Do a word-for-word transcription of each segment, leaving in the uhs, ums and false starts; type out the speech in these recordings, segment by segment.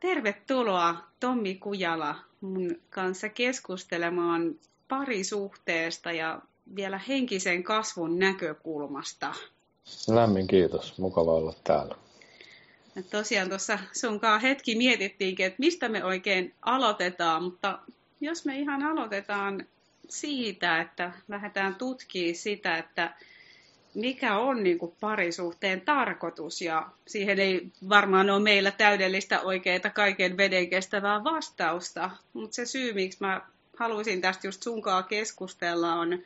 Tervetuloa Tommi Kujala mun kanssa keskustelemaan parisuhteesta ja vielä henkisen kasvun näkökulmasta. Lämmin kiitos, mukava olla täällä. Ja tosiaan tuossa sunkaan hetki mietittiinkin, että mistä me oikein aloitetaan, mutta jos me ihan aloitetaan siitä, että lähdetään tutkimaan sitä, että mikä on niin kuin parisuhteen tarkoitus, ja siihen ei varmaan ole meillä täydellistä oikeaa kaiken veden kestävää vastausta, mutta se syy, miksi mä haluaisin tästä just sunkaan keskustella, on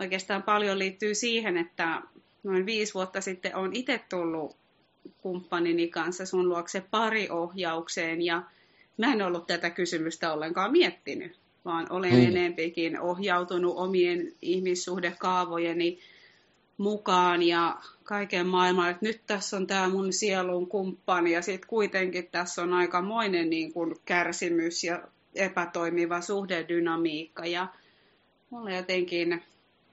oikeastaan paljon liittyy siihen, että noin viisi vuotta sitten olen itse tullut kumppanini kanssa sun luokse pariohjaukseen, ja mä en ollut tätä kysymystä ollenkaan miettinyt, vaan olen hmm. enempikin ohjautunut omien ihmissuhdekaavojeni mukaan ja kaiken maailman, että nyt tässä on tämä mun sielun kumppani ja sitten kuitenkin tässä on aikamoinen niin kuin kärsimys ja epätoimiva suhdedynamiikka. Ja mulla jotenkin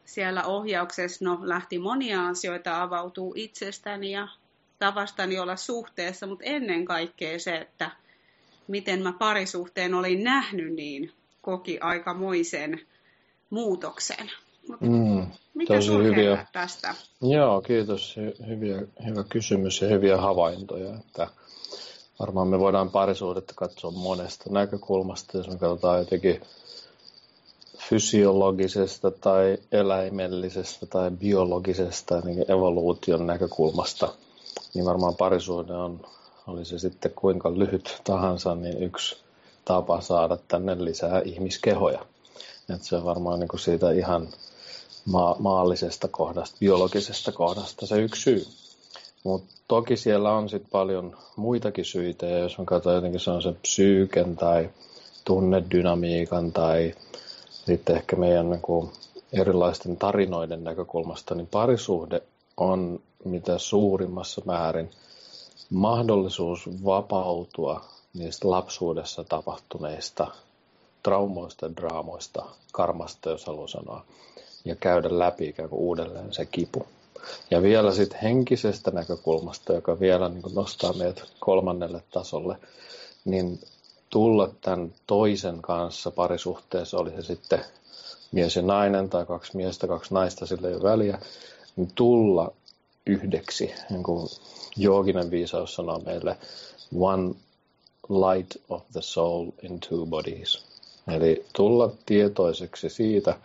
siellä ohjauksessa no, lähti monia asioita avautuu itsestäni ja tavastani olla suhteessa, mutta ennen kaikkea se, että miten mä parisuhteen olin nähnyt, niin koki aikamoisen muutoksen. Mm, mitä sinulla herää tästä? Joo, kiitos. Hyviä, hyvä kysymys ja hyviä havaintoja. Että varmaan me voidaan parisuhdetta katsoa monesta näkökulmasta, jos me katsotaan jotenkin fysiologisesta tai eläimellisestä tai biologisesta, niin evoluution näkökulmasta, niin varmaan parisuhde on, oli se sitten kuinka lyhyt tahansa, niin yksi tapa saada tänne lisää ihmiskehoja. Että se on varmaan niin kuin siitä ihan Ma- maallisesta kohdasta, biologisesta kohdasta se yksi syy. Mutta toki siellä on sit paljon muitakin syitä, ja jos me katsotaan jotenkin se on se psyyken tai tunnedynamiikan tai sitten ehkä meidän niinku erilaisten tarinoiden näkökulmasta, niin parisuhde on mitä suurimmassa määrin mahdollisuus vapautua niistä lapsuudessa tapahtuneista traumoista, draamoista, karmasta, jos haluaa sanoa, ja käydä läpi ikään kuin uudelleen se kipu. Ja vielä sitten henkisestä näkökulmasta, joka vielä niin kuin nostaa meidät kolmannelle tasolle, niin tulla tämän toisen kanssa parisuhteessa, oli se sitten mies ja nainen tai kaksi miestä, kaksi naista, sillä ei ole väliä, niin tulla yhdeksi. Niin kuin jooginen viisaus sanoo meille, one light of the soul in two bodies. Eli tulla tietoiseksi siitä,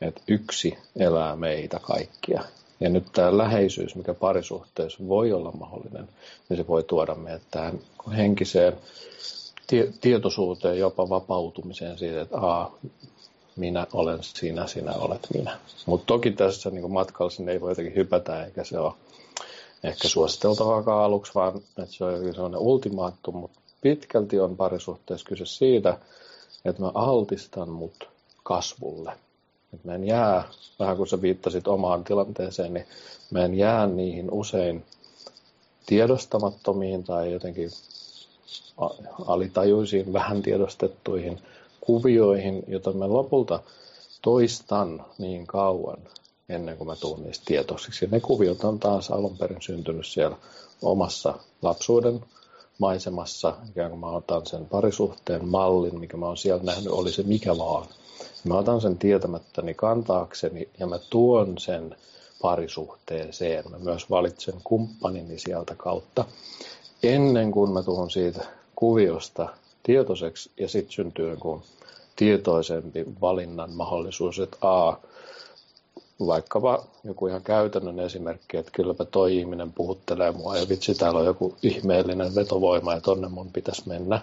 että yksi elää meitä kaikkia. Ja nyt tämä läheisyys, mikä parisuhteessa voi olla mahdollinen, niin se voi tuoda meidät tähän henkiseen tie- tietoisuuteen, jopa vapautumiseen siitä, että a, minä olen sinä, sinä olet minä. Mutta toki tässä niin matkalla sinne ei voi jotenkin hypätä, eikä se ole ehkä suositeltavaakaan aluksi, vaan että se on jokin sellainen ultimaattu, mutta pitkälti on parisuhteessa kyse siitä, että mä altistan mut kasvulle. Et mä en jää, vähän kun sä viittasit omaan tilanteeseen, niin mä en jää niihin usein tiedostamattomiin tai jotenkin alitajuisiin, vähän tiedostettuihin kuvioihin, joita mä lopulta toistan niin kauan ennen kuin mä tuun niistä tietoisiksi. Ne kuviot on taas alun perin syntynyt siellä omassa lapsuuden maisemassa, ikään kuin mä otan sen parisuhteen mallin, mikä mä oon siellä nähnyt, oli se mikä vaan. Mä otan sen tietämättäni kantaakseni ja mä tuon sen parisuhteeseen. Mä myös valitsen kumppanini sieltä kautta ennen kuin mä tuon siitä kuviosta tietoiseksi ja sitten syntyy kun tietoisempi valinnan mahdollisuus, että a, vaikkapa joku ihan käytännön esimerkki, että kylläpä toi ihminen puhuttelee mua ja vitsi täällä on joku ihmeellinen vetovoima ja tonne mun pitäisi mennä.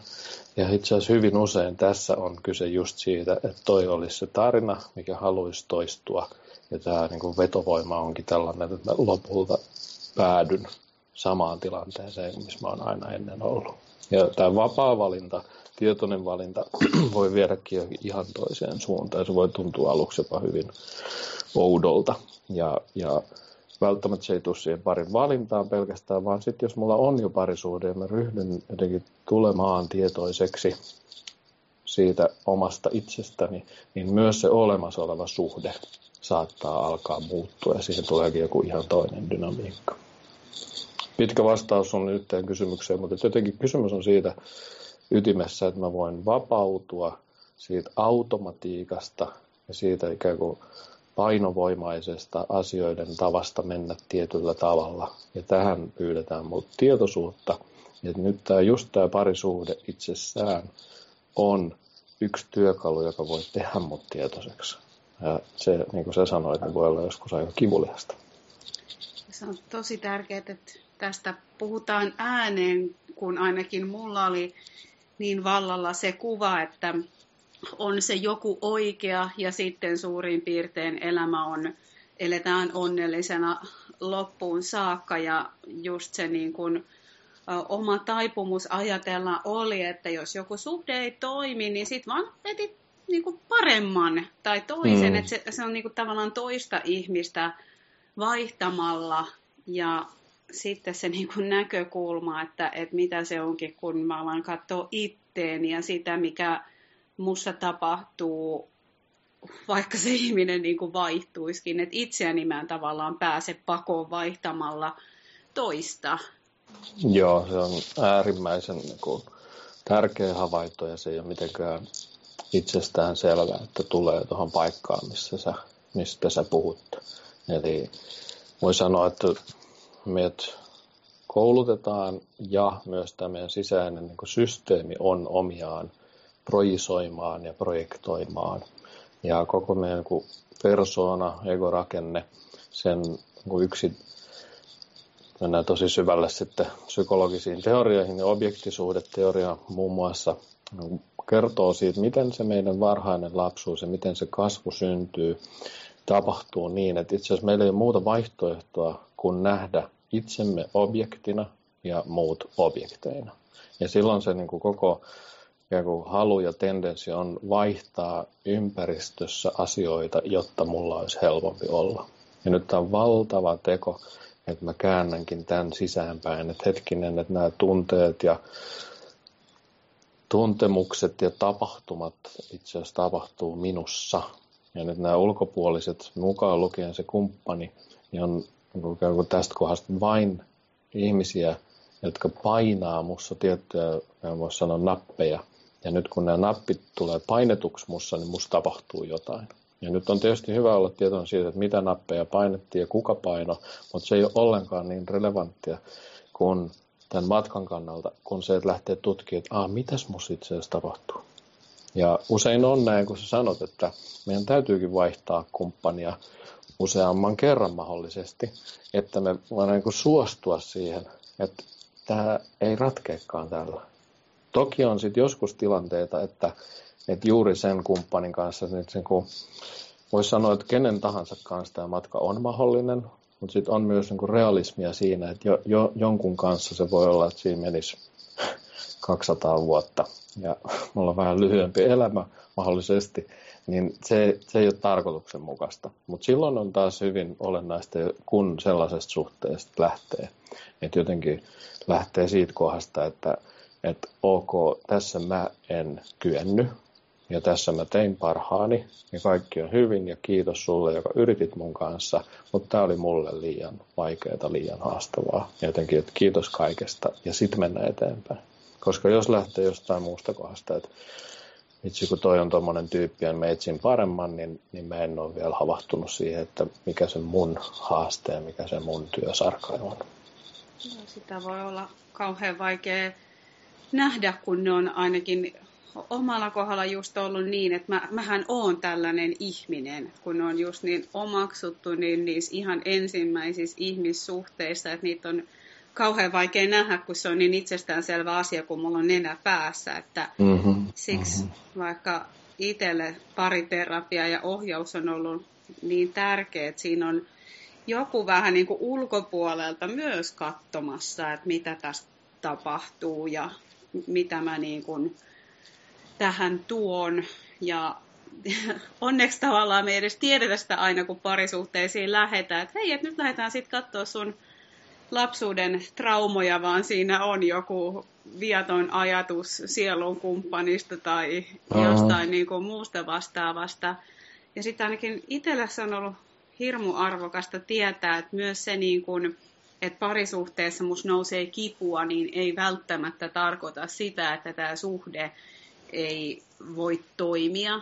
Ja itse asiassa hyvin usein tässä on kyse just siitä, että toi olisi se tarina, mikä haluaisi toistua. Ja tämä niin kuin vetovoima onkin tällainen, että mä lopulta päädyn samaan tilanteeseen, missä mä oon aina ennen ollut. Ja tämä vapaa valinta, tietoinen valinta voi viedäkin ihan toiseen suuntaan. Se voi tuntua aluksi jopa hyvin oudolta. Ja, ja välttämättä se ei tule siihen parin valintaan pelkästään, vaan sitten jos mulla on jo parisuhde ja mä ryhdyn jotenkin tulemaan tietoiseksi siitä omasta itsestäni, niin myös se olemassa oleva suhde saattaa alkaa muuttua ja siihen tuleekin joku ihan toinen dynamiikka. Pitkä vastaus on yhteen kysymykseen, mutta jotenkin kysymys on siitä, ytimessä, että mä voin vapautua siitä automatiikasta ja siitä ikään kuin painovoimaisesta asioiden tavasta mennä tietyllä tavalla. Ja tähän pyydetään mut tietoisuutta. Ja nyt tää, just tämä parisuhde itsessään on yksi työkalu, joka voi tehdä mut tietoiseksi. Ja se, niin kuin sä sanoit, niin voi olla joskus aika kivuliasta. Se on tosi tärkeää, että tästä puhutaan ääneen, kun ainakin mulla oli niin vallalla se kuva, että on se joku oikea ja sitten suurin piirtein elämä on, eletään onnellisena loppuun saakka. Ja just se niin kuin oma taipumus ajatella oli, että jos joku suhde ei toimi, niin sit vaan etit niin kuin paremman tai toisen. Mm. Että se, se on niin kuin tavallaan toista ihmistä vaihtamalla ja sitten se niin kuin näkökulma, että, että mitä se onkin, kun mä alan katsoa itteeni ja sitä, mikä musta tapahtuu, vaikka se ihminen niin kuin vaihtuisikin. Että itseäni mä en tavallaan pääse pakoon vaihtamalla toista. Joo, se on äärimmäisen niin kuin tärkeä havainto ja se ei ole mitenkään itsestään selvää, että tulee tuohon paikkaan, missä sä, mistä sä puhut. Eli voi sanoa, että meidät koulutetaan ja myös tämä meidän sisäinen niin kuin systeemi on omiaan projisoimaan ja projektoimaan. Ja koko meidän niin kuin persoona, egorakenne, sen niin kuin yksi, mennään tosi syvälle sitten psykologisiin teorioihin ja objektisuhdeteoria muun muassa niin kuin kertoo siitä, miten se meidän varhainen lapsuus ja miten se kasvu syntyy. Tapahtuu niin, että itse asiassa meillä ei ole muuta vaihtoehtoa kuin nähdä itsemme objektina ja muut objekteina. Ja silloin se niin kuin koko ikään kuin halu ja tendenssi on vaihtaa ympäristössä asioita, jotta mulla olisi helpompi olla. Ja nyt tämä on valtava teko, että mä käännänkin tämän sisäänpäin, että hetkinen, että nämä tunteet ja tuntemukset ja tapahtumat itse asiassa tapahtuu minussa. Ja nyt nämä ulkopuoliset, mukaan lukien se kumppani, niin on tästä kohdasta vain ihmisiä, jotka painaa musta tiettyjä, en voi sanoa, nappeja. Ja nyt kun nämä nappit tulee painetuksi musta, niin musta tapahtuu jotain. Ja nyt on tietysti hyvä olla tietoinen siitä, että mitä nappeja painettiin ja kuka paino, mutta se ei ole ollenkaan niin relevanttia kuin tämän matkan kannalta, kun se lähtee tutkimaan, että ah, mitäs musta itse asiassa tapahtuu. Ja usein on näin, kun sä sanot, että meidän täytyykin vaihtaa kumppania useamman kerran mahdollisesti, että me voidaan suostua siihen, että tämä ei ratkeakaan tällä. Toki on sitten joskus tilanteita, että, että juuri sen kumppanin kanssa, niin kun voisi sanoa, että kenen tahansa kanssa tämä matka on mahdollinen, mutta sitten on myös niin kuin realismia siinä, että jo, jo, jonkun kanssa se voi olla, että siinä menisi kaksisataa vuotta. Ja mulla on vähän lyhyempi elämä mahdollisesti, niin se, se ei ole tarkoituksenmukaista. Mutta silloin on taas hyvin olennaista, kun sellaisesta suhteesta lähtee. Että jotenkin lähtee siitä kohdasta, että et ok, tässä mä en kyennyt ja tässä mä tein parhaani ja kaikki on hyvin ja kiitos sulle, joka yritit mun kanssa, mutta tämä oli mulle liian vaikeaa, liian haastavaa. Ja jotenkin, että kiitos kaikesta ja sitten mennään eteenpäin. Koska jos lähtee jostain muusta kohdasta, että itse kun toi on tommonen tyyppi ja mä etsin paremman, niin, niin mä en ole vielä havahtunut siihen, että mikä se mun haaste ja mikä se mun työsarka on. No, sitä voi olla kauhean vaikea nähdä, kun ne on ainakin omalla kohdalla just ollut niin, että mä, mähän oon tällainen ihminen, kun on just niin omaksuttu niin niissä ihan ensimmäisissä ihmissuhteissa, että niitä on kauhean vaikea nähdä, kun se on niin itsestäänselvä asia, kun mulla on nenä päässä. Että mm-hmm. Siksi mm-hmm. vaikka itselle pariterapia ja ohjaus on ollut niin tärkeä, että siinä on joku vähän niin kuin ulkopuolelta myös katsomassa, että mitä tässä tapahtuu ja mitä mä niin kuin tähän tuon. Ja onneksi tavallaan me ei edes tiedetä sitä aina, kun parisuhteisiin lähdetään, että hei, että nyt lähdetään sitten katsoa sun lapsuuden traumoja, vaan siinä on joku viaton ajatus sielun kumppanista tai jostain niin kuin muusta vastaavasta. Ja sitten ainakin itsellä se on ollut hirmu arvokasta tietää, että myös se niin kuin että parisuhteessa musta nousee kipua, niin ei välttämättä tarkoita sitä, että tämä suhde ei voi toimia.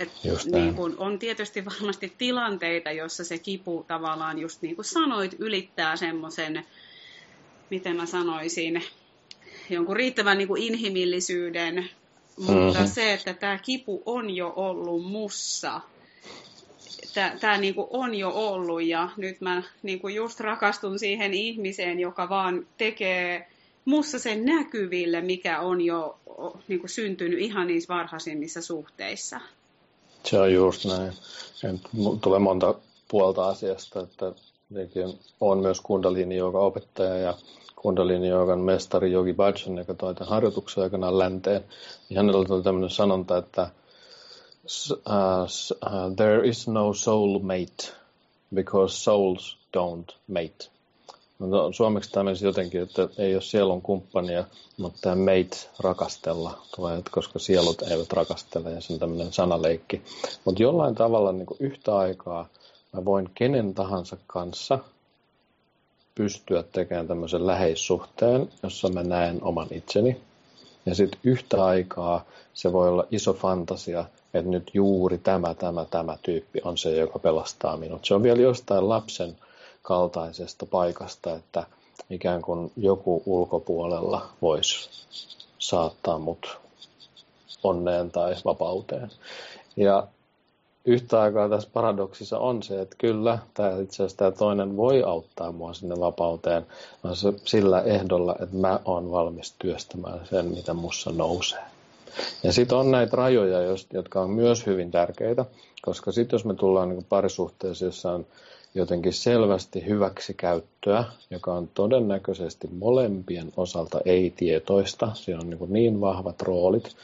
Et niin kun on tietysti varmasti tilanteita, jossa se kipu tavallaan, just niin kuin sanoit, ylittää semmoisen, miten mä sanoisin, jonkun riittävän niin kuin inhimillisyyden, mutta mm-hmm. se, että tämä kipu on jo ollut mussa, Tämä, tämä niin kuin on jo ollut, ja nyt mä niin kuin just rakastun siihen ihmiseen, joka vaan tekee musta sen näkyville, mikä on jo niin kuin syntynyt ihan niissä varhaisimmissa suhteissa. Se on just näin. Tulee monta puolta asiasta, että on myös kundalini-joogan opettaja ja kundalini-joogan mestari Jogi Bajan, joka toi tämän harjoituksen aikanaan länteen. Hänellä tuli tämmöinen sanonta, että Uh, uh, there is no soul mate, because souls don't mate. No, suomeksi tämä menisi jotenkin, että ei ole sielun kumppania, mutta tämä mate rakastella tulee, koska sielut eivät rakastele, ja se on tämmöinen sanaleikki. Mutta jollain tavalla niin kuin yhtä aikaa mä voin kenen tahansa kanssa pystyä tekemään tämmöisen läheissuhteen, jossa mä näen oman itseni. Ja sitten yhtä aikaa se voi olla iso fantasia, että nyt juuri tämä, tämä, tämä tyyppi on se, joka pelastaa minut. Se on vielä jostain lapsen kaltaisesta paikasta, että ikään kuin joku ulkopuolella voisi saattaa mut onneen tai vapauteen. Ja yhtä aikaa tässä paradoksissa on se, että kyllä, tämä itse asiassa tämä toinen voi auttaa mua sinne vapauteen sillä ehdolla, että mä oon valmis työstämään sen, mitä mussa nousee. Ja sitten on näitä rajoja, jotka on myös hyvin tärkeitä, koska sitten jos me tullaan niin parisuhteessa, jossa on jotenkin selvästi hyväksikäyttöä, joka on todennäköisesti molempien osalta ei-tietoista, siellä on niin, niin vahvat roolit,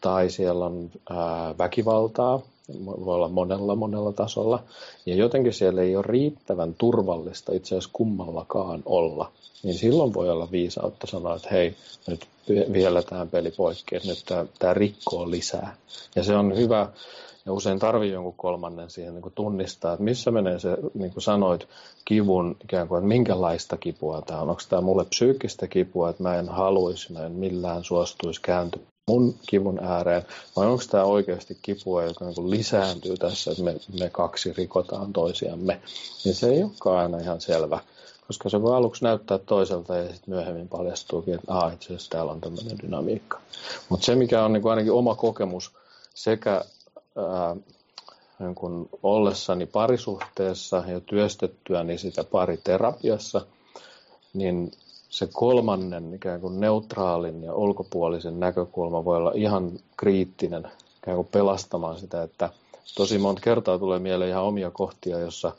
tai siellä on ää, väkivaltaa, voi olla monella monella tasolla, ja jotenkin siellä ei ole riittävän turvallista itse asiassa kummallakaan olla, niin silloin voi olla viisautta sanoa, että hei, nyt vielä tämä peli poikki, että nyt tämä, tämä rikkoo lisää. Ja se on hyvä, ja usein tarvii jonkun kolmannen siihen niin kuin tunnistaa, että missä menee se, niin kuin sanoit, kivun ikään kuin, että minkälaista kipua tämä on. Onko tämä mulle psyykkistä kipua, että mä en haluaisi, mä en millään suostuisi kääntymään mun kivun ääreen, vai onko tämä oikeasti kipua, joka niin kuin lisääntyy tässä, että me, me kaksi rikotaan toisiamme, niin se ei olekaan aina ihan selvä, koska se voi aluksi näyttää toiselta ja sitten myöhemmin paljastuukin, että ah, itse asiassa täällä on tämmöinen dynamiikka. Mutta se, mikä on niin kuin ainakin oma kokemus sekä ää, niin kuin ollessani parisuhteessa ja työstettyäni sitä pariterapiassa, niin se kolmannen ikään kuin neutraalin ja ulkopuolisen näkökulma voi olla ihan kriittinen ikään kuin pelastamaan sitä, että tosi monta kertaa tulee mieleen ihan omia kohtia, jossa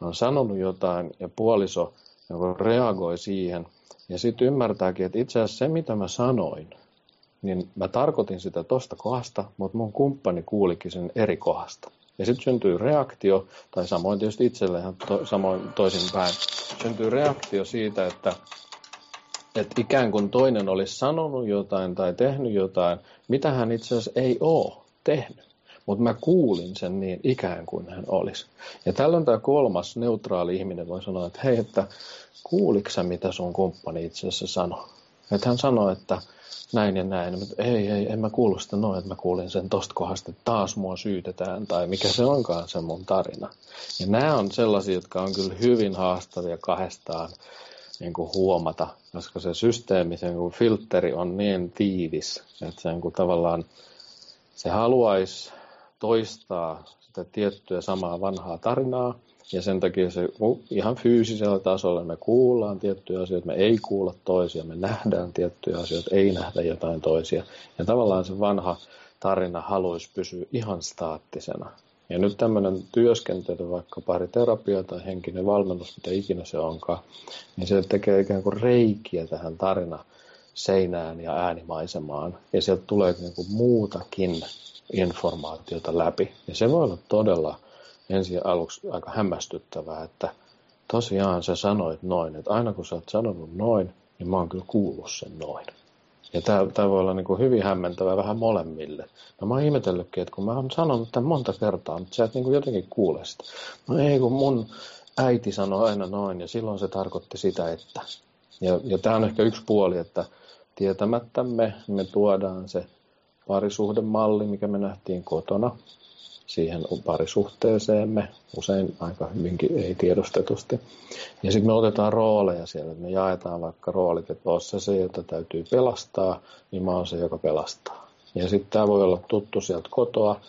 on sanonut jotain ja puoliso reagoi siihen ja sitten ymmärtääkin, että itse asiassa se mitä mä sanoin, niin mä tarkoitin sitä tosta kohdasta, mutta mun kumppani kuulikin sen eri kohdasta. Ja sitten syntyy reaktio, tai samoin tietysti itselle ihan to, samoin toisinpäin, syntyy reaktio siitä, että Että ikään kuin toinen olisi sanonut jotain tai tehnyt jotain, mitä hän itse asiassa ei ole tehnyt. Mutta mä kuulin sen niin ikään kuin hän olisi. Ja tällöin tämä kolmas neutraali ihminen voi sanoa, että hei, että kuuliksä mitä sun kumppani itse asiassa sanoi? Että hän sanoi, että näin ja näin. Mutta ei, ei, en mä kuulu sitä noin, että mä kuulin sen tosta kohdasta, että taas mua syytetään tai mikä se onkaan se mun tarina. Ja nämä on sellaisia, jotka on kyllä hyvin haastavia kahdestaan niin kuin huomata, koska se systeemi, se niin kuin filtteri on niin tiivis, että se, niin kuin tavallaan, se haluaisi toistaa sitä tiettyä samaa vanhaa tarinaa, ja sen takia se ihan fyysisellä tasolla me kuullaan tiettyjä asioita, me ei kuulla toisia, me nähdään tiettyjä asioita, ei nähdä jotain toisia, ja tavallaan se vanha tarina haluaisi pysyä ihan staattisena. Ja nyt tämmöinen työskentely, vaikka pariterapia tai henkinen valmennus, mitä ikinä se onkaan, niin se tekee ikään kuin reikiä tähän tarina seinään ja äänimaisemaan. Ja sieltä tulee niin kuin muutakin informaatiota läpi. Ja se voi olla todella ensin aluksi aika hämmästyttävää, että tosiaan sä sanoit noin. Että aina kun sä oot sanonut noin, niin mä oon kyllä kuullut sen noin. Ja tämä, tämä voi olla niin kuin hyvin hämmentävä vähän molemmille. No mä oon ihmetellytkin, että kun mä oon sanonut tämän monta kertaa, mutta sä et niin kuin jotenkin kuule sitä. No ei, kun mun äiti sanoi aina noin, ja silloin se tarkoitti sitä, että... Ja, ja tämä on ehkä yksi puoli, että tietämättämme me tuodaan se parisuhdemalli, mikä me nähtiin kotona, siihen parisuhteeseemme, usein aika hyvinkin ei tiedostetusti. Ja sitten me otetaan rooleja siellä, me jaetaan vaikka roolit, että oot sä se, jota täytyy pelastaa, niin mä oon se, joka pelastaa. Ja sitten tämä voi olla tuttu sieltä kotoa,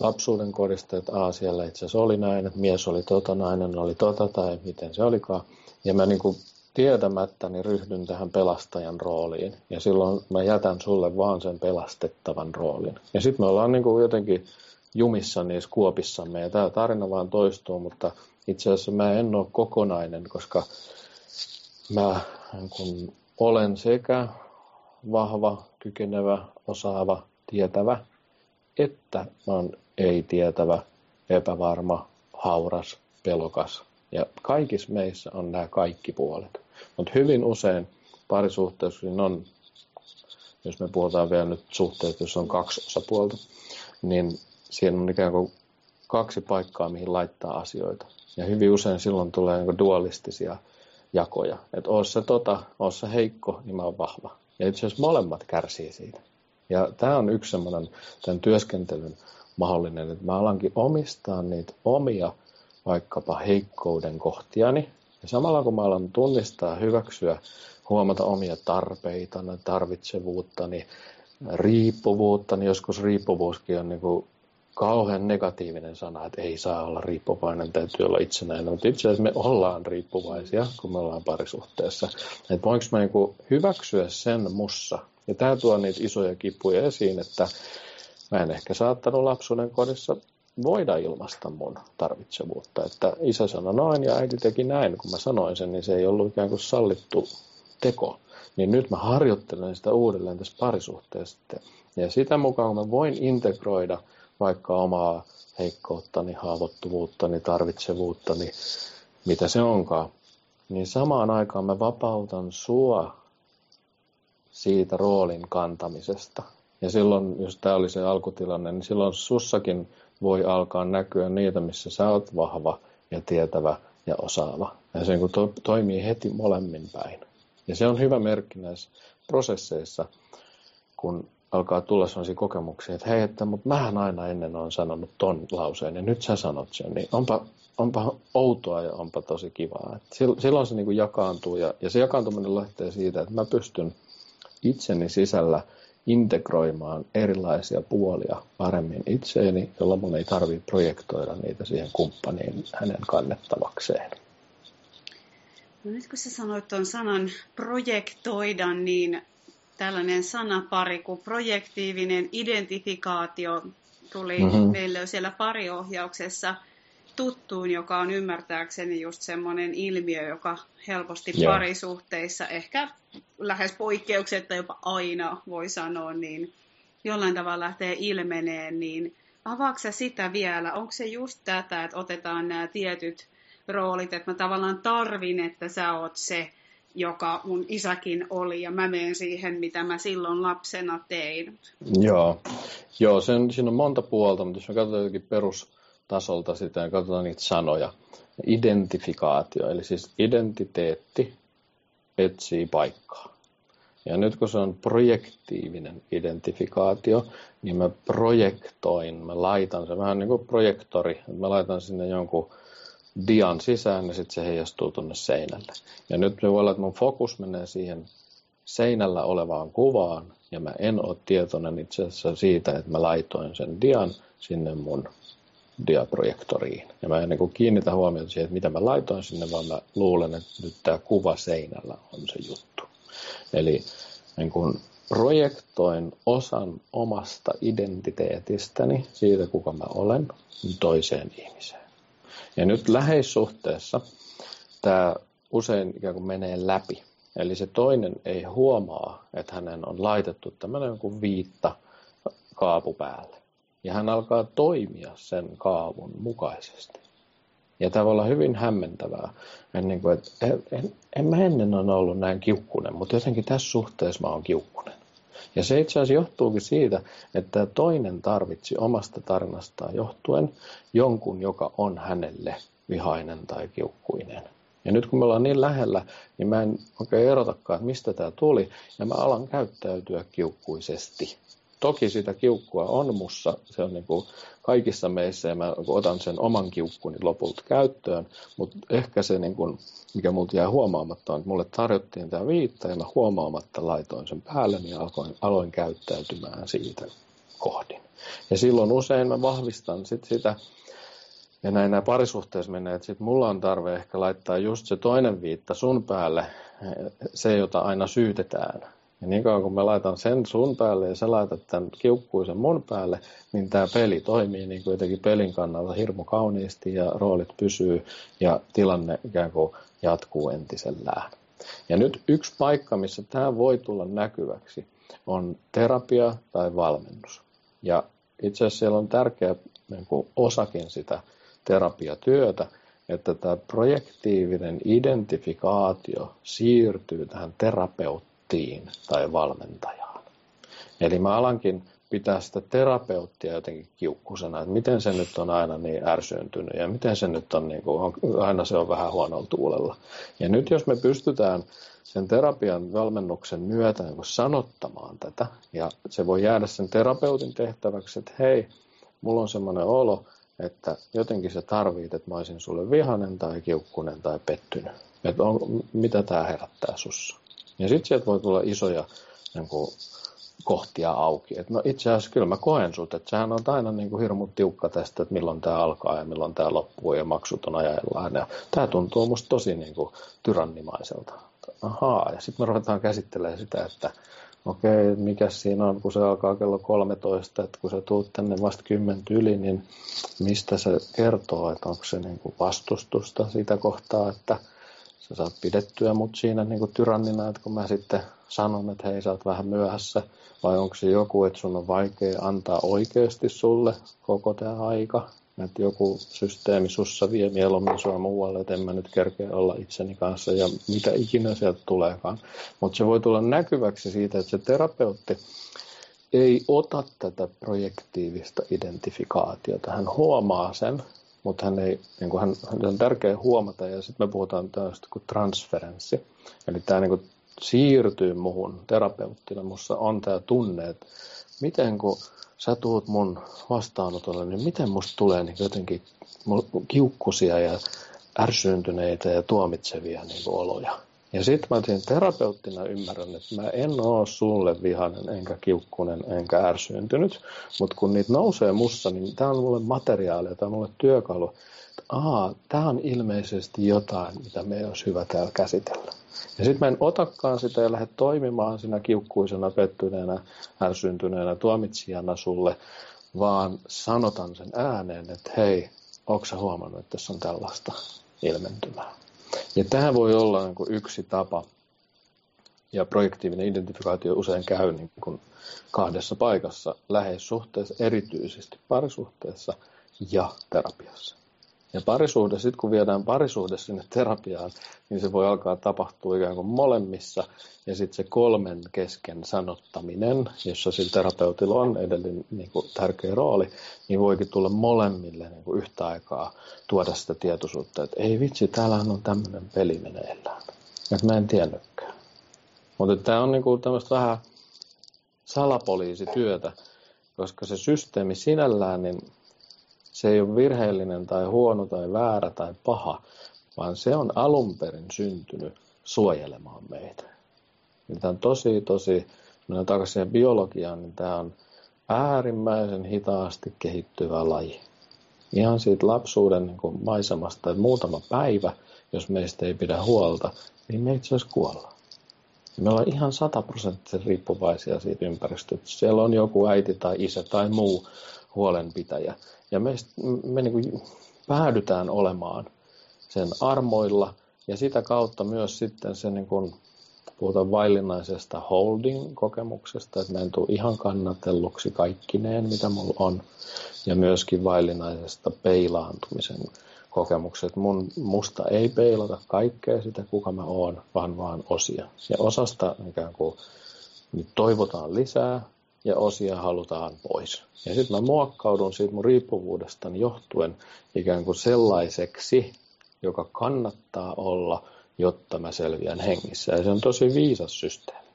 lapsuuden kodista, että aah, siellä itse asiassa oli näin, että mies oli tota, nainen oli tota, tai miten se olikaan. Ja mä niin kuin tietämättä niin ryhdyn tähän pelastajan rooliin, ja silloin mä jätän sulle vaan sen pelastettavan roolin. Ja sitten me ollaan niin kuin jotenkin jumissa niissä kuopissamme, ja tämä tarina vaan toistuu, mutta itse asiassa mä en ole kokonainen, koska mä kun olen sekä vahva, kykenevä, osaava, tietävä, että mä oon ei-tietävä, epävarma, hauras, pelokas. Ja kaikissa meissä on nämä kaikki puolet. Mutta hyvin usein parisuhteessa on, jos me puhutaan vielä nyt suhteesta, jos on kaksi osapuolta, niin siinä on ikään kuin kaksi paikkaa, mihin laittaa asioita. Ja hyvin usein silloin tulee dualistisia jakoja. Että oot sä tota, oot sä heikko, niin mä oon vahva. Ja itse asiassa molemmat kärsii siitä. Ja tämä on yksi semmoinen tämän työskentelyn mahdollinen, että mä alankin omistaa niitä omia vaikkapa heikkouden kohtiani. Ja samalla kun mä alan tunnistaa, hyväksyä, huomata omia tarpeitani, tarvitsevuuttani, riippuvuuttani. Joskus riippuvuuskin on niin kuin kauhean negatiivinen sana, että ei saa olla riippuvainen, täytyy olla itsenäinen. Mutta itse asiassa me ollaan riippuvaisia, kun me ollaan parisuhteessa. Että voinko mä niin kuin hyväksyä sen mussa? Ja tämä tuo niitä isoja kipuja esiin, että mä en ehkä saattanut lapsuuden kodissa voida ilmaista mun tarvitsevuutta. Että isä sanoi noin ja äiti teki näin. Kun mä sanoin sen, niin se ei ollut ikään kuin sallittu teko. Niin nyt mä harjoittelen sitä uudelleen tässä parisuhteessa. Ja sitä mukaan mä voin integroida vaikka omaa heikkouttani, haavoittuvuuttani, tarvitsevuuttani, mitä se onkaan. Niin samaan aikaan mä vapautan sua siitä roolin kantamisesta. Ja silloin, jos tämä oli se alkutilanne, niin silloin sussakin voi alkaa näkyä niitä, missä sä oot vahva ja tietävä ja osaava. Ja se niin to- toimii heti molemmin päin. Ja se on hyvä merkki näissä prosesseissa, kun alkaa tulla sellaisia kokemuksia, että hei, että mut mähän aina ennen on sanonut ton lauseen ja nyt sä sanot sen, niin onpa, onpa outoa ja onpa tosi kivaa. Et silloin se niin kuin jakaantuu ja, ja se jakaantuminen lähtee siitä, että mä pystyn itseni sisällä integroimaan erilaisia puolia paremmin itseeni, jolla mun ei tarvitse projektoida niitä siihen kumppaniin hänen kannettavakseen. No nyt kun sä sanoit tuon sanan projektoida, niin tällainen sanapari kuin projektiivinen identifikaatio tuli mm-hmm. meille siellä pariohjauksessa tuttuun, joka on ymmärtääkseni just semmoinen ilmiö, joka helposti Joo. parisuhteissa, ehkä lähes poikkeuksetta jopa aina voi sanoa, niin jollain tavalla lähtee ilmeneen, niin avaako sä sitä vielä? Onko se just tätä, että otetaan nämä tietyt roolit, että mä tavallaan tarvin, että sä oot se, joka mun isäkin oli, ja mä menen siihen, mitä mä silloin lapsena tein. Joo, Joo sen, siinä on monta puolta, mutta jos me katsotaan jotenkin perustasolta sitä ja katsotaan niitä sanoja. Identifikaatio, eli siis identiteetti etsii paikkaa. Ja nyt kun se on projektiivinen identifikaatio, niin mä projektoin, mä laitan se vähän niin kuin projektori, mä laitan sinne jonkun dian sisään ja sitten se heijastuu tuonne seinälle. Ja nyt voi olla, että mun fokus menee siihen seinällä olevaan kuvaan ja mä en ole tietoinen itse asiassa siitä, että mä laitoin sen dian sinne mun diaprojektoriin. Ja mä en niin kuin kiinnitä huomiota siihen, että mitä mä laitoin sinne, vaan mä luulen, että nyt tämä kuva seinällä on se juttu. Eli niin kuin projektoin osan omasta identiteetistäni, siitä kuka mä olen, toiseen ihmiseen. Ja nyt läheissuhteessa tämä usein ikään kuin menee läpi. Eli se toinen ei huomaa, että hänen on laitettu tämmöinen joku viitta kaapu päälle. Ja hän alkaa toimia sen kaavun mukaisesti. Ja tämä voi olla hyvin hämmentävää. Niin kuin, että en, en, en mä ennen ole ollut näin kiukkunen, mutta jotenkin tässä suhteessa mä oon kiukkunen. Ja se itse asiassa johtuukin siitä, että toinen tarvitsi omasta tarinastaan johtuen jonkun, joka on hänelle vihainen tai kiukkuinen. Ja nyt kun me ollaan niin lähellä, niin mä en oikein erotakaan, että mistä tämä tuli, ja mä alan käyttäytyä kiukkuisesti. Toki sitä kiukkua on mussa, se on niin kuin kaikissa meissä, ja mä otan sen oman kiukkuni lopulta käyttöön, mutta ehkä se, niin kuin, mikä multa jää huomaamatta, on, että mulle tarjottiin tämä viitta, ja mä huomaamatta laitoin sen päälle, niin aloin, aloin käyttäytymään siitä kohdin. Ja silloin usein mä vahvistan sit sitä, ja näin nämä parisuhteessa menee, että sit mulla on tarve ehkä laittaa just se toinen viitta sun päälle, se jota aina syytetään. Ja niin kauan kun mä laitan sen sun päälle ja sä laitat tämän kiukkuisen mun päälle, niin tämä peli toimii niin kuin jotenkin pelin kannalta hirmu kauniisti ja roolit pysyy ja tilanne ikään kuin jatkuu entisellään. Ja nyt yksi paikka, missä tämä voi tulla näkyväksi, on terapia tai valmennus. Ja itse asiassa siellä on tärkeä niin kuin osakin sitä terapiatyötä, että tämä projektiivinen identifikaatio siirtyy tähän terapeuttiin tai valmentajaan. Eli mä alankin pitää sitä terapeuttia jotenkin kiukkusena, että miten se nyt on aina niin ärsyyntynyt ja miten se nyt on, niin kuin, aina se on vähän huonolla tuulella. Ja nyt jos me pystytään sen terapian valmennuksen myötä niin kuin sanottamaan tätä, ja se voi jäädä sen terapeutin tehtäväksi, että hei, mulla on semmoinen olo, että jotenkin sä tarvit, että mä olisin sulle vihanen tai kiukkunen tai pettynyt. Että on, mitä tää herättää sussa. Ja sit sieltä voi tulla isoja niin kuin, kohtia auki. Et no itse asiassa kyllä mä koen sut, että sähän on aina niin kuin, hirmu tiukka tästä, että milloin tää alkaa ja milloin tää loppuu ja maksut on ajallaan. Ja tää tuntuu musta tosi niin kuin, tyrannimaiselta. Ahaa, ja sit me ruvetaan käsittelemään sitä, että okei, mikä siinä on, kun se alkaa kello kolmetoista, että kun sä tuut tänne vasta kymmentä yli, niin mistä se kertoo, että onko se niin kuin vastustusta sitä kohtaa, että sä saat pidettyä mut siinä niin kuin tyrannina, että kun mä sitten sanon, että hei, sä oot vähän myöhässä, vai onko se joku, että sun on vaikea antaa oikeasti sulle koko tämä aika, että joku systeemi sussa vie mieluummin sua muualle, että en mä nyt kerkeä olla itseni kanssa ja mitä ikinä sieltä tuleekaan. Mutta se voi tulla näkyväksi siitä, että se terapeutti ei ota tätä projektiivista identifikaatiota. Hän huomaa sen, mutta hän ei, niin kuin hän, hän on tärkeää huomata, ja sitten me puhutaan tästä kuin transferenssi. Eli tämä niin kuin siirtyy muhun terapeuttina, musta on tämä tunne, että miten kun sä tuut mun vastaanotolle, niin miten musta tulee niin jotenkin kiukkuisia ja ärsyyntyneitä ja tuomitsevia niin oloja. Ja sit mä tein terapeuttina ymmärrän, että mä en oo sulle vihainen, enkä kiukkunen, enkä ärsyyntynyt, mutta kun niitä nousee musta, niin tää on mulle materiaalia, tää on mulle työkalu, että ahaa, tää on ilmeisesti jotain, mitä me ei olisi hyvä täällä käsitellä. Ja sitten mä en otakaan sitä ja lähde toimimaan sinä kiukkuisena, pettyneenä, ärsyntyneenä, tuomitsijana sulle, vaan sanotan sen ääneen, että hei, ootko sä huomannut, että tässä on tällaista ilmentymää. Ja tähän voi olla niin kuin yksi tapa, ja projektiivinen identifikaatio usein käy niin kuin kahdessa paikassa, läheissuhteessa, erityisesti parisuhteessa ja terapiassa. Ja parisuhde, sitten kun viedään parisuhde sinne terapiaan, niin se voi alkaa tapahtua ikään kuin molemmissa. Ja sitten se kolmen kesken sanottaminen, jossa sillä terapeutilla on edelleen niin kuin tärkeä rooli, niin voikin tulla molemmille niin kuin yhtä aikaa tuoda sitä tietoisuutta, että ei vitsi, täällähän on tämmöinen peli meneillään. Että mä en tiennytkään. Mutta tämä on niin kuin tämmöistä vähän salapoliisityötä, koska se systeemi sinällään, niin se ei ole virheellinen tai huono tai väärä tai paha, vaan se on alun perin syntynyt suojelemaan meitä. Tämä on tosi, tosi, mennään takaisin siihen biologiaan, niin tämä on äärimmäisen hitaasti kehittyvä laji. Ihan siitä lapsuuden niin kuin maisemasta tai muutama päivä, jos meistä ei pidä huolta, niin me itse asiassa kuollaan. Me ollaan ihan sataprosenttisen riippuvaisia siitä ympäristöstä. Siellä on joku äiti tai isä tai muu huolenpitäjä. Ja me, me niin kuin päädytään olemaan sen armoilla ja sitä kautta myös sitten se, niin kuin, puhutaan vaillinaisesta holding-kokemuksesta, että mä en tule ihan kannatelluksi kaikkineen, mitä mulla on, ja myöskin vaillinaisesta peilaantumisen kokemukset. Mun, musta ei peilata kaikkea sitä, kuka mä oon, vaan vaan osia. Ja osasta ikään kuin nyt toivotaan lisää. ja osia halutaan pois. Ja sitten mä muokkaudun siitä mun riippuvuudestani johtuen ikään kuin sellaiseksi, joka kannattaa olla, jotta mä selviän hengissä. Ja se on tosi viisas systeemi.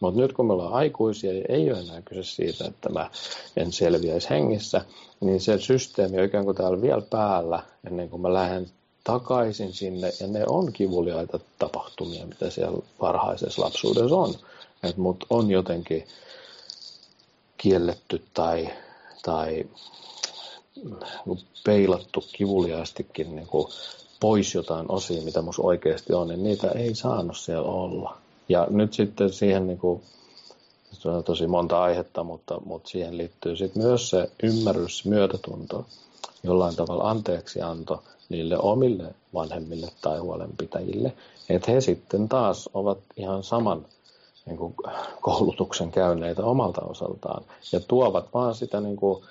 Mutta nyt kun me ollaan aikuisia ja ei ole enää kyse siitä, että mä en selviäisi hengissä, niin se systeemi on ikään kuin täällä vielä päällä ennen kuin mä lähden takaisin sinne. Ja ne on kivuliaita tapahtumia, mitä siellä varhaisessa lapsuudessa on. Että mut on jotenkin kielletty tai, tai peilattu kivuliaastikin niin kuin pois jotain osia, mitä musta oikeasti on, niin niitä ei saanut siellä olla. Ja nyt sitten siihen, niin kuin, se on tosi monta aihetta, mutta, mutta siihen liittyy sitten myös se ymmärrys, myötätunto, jollain tavalla anteeksianto niille omille vanhemmille tai huolenpitäjille, että he sitten taas ovat ihan saman niin kuin koulutuksen käyneitä omalta osaltaan ja tuovat vaan sitä niin kuin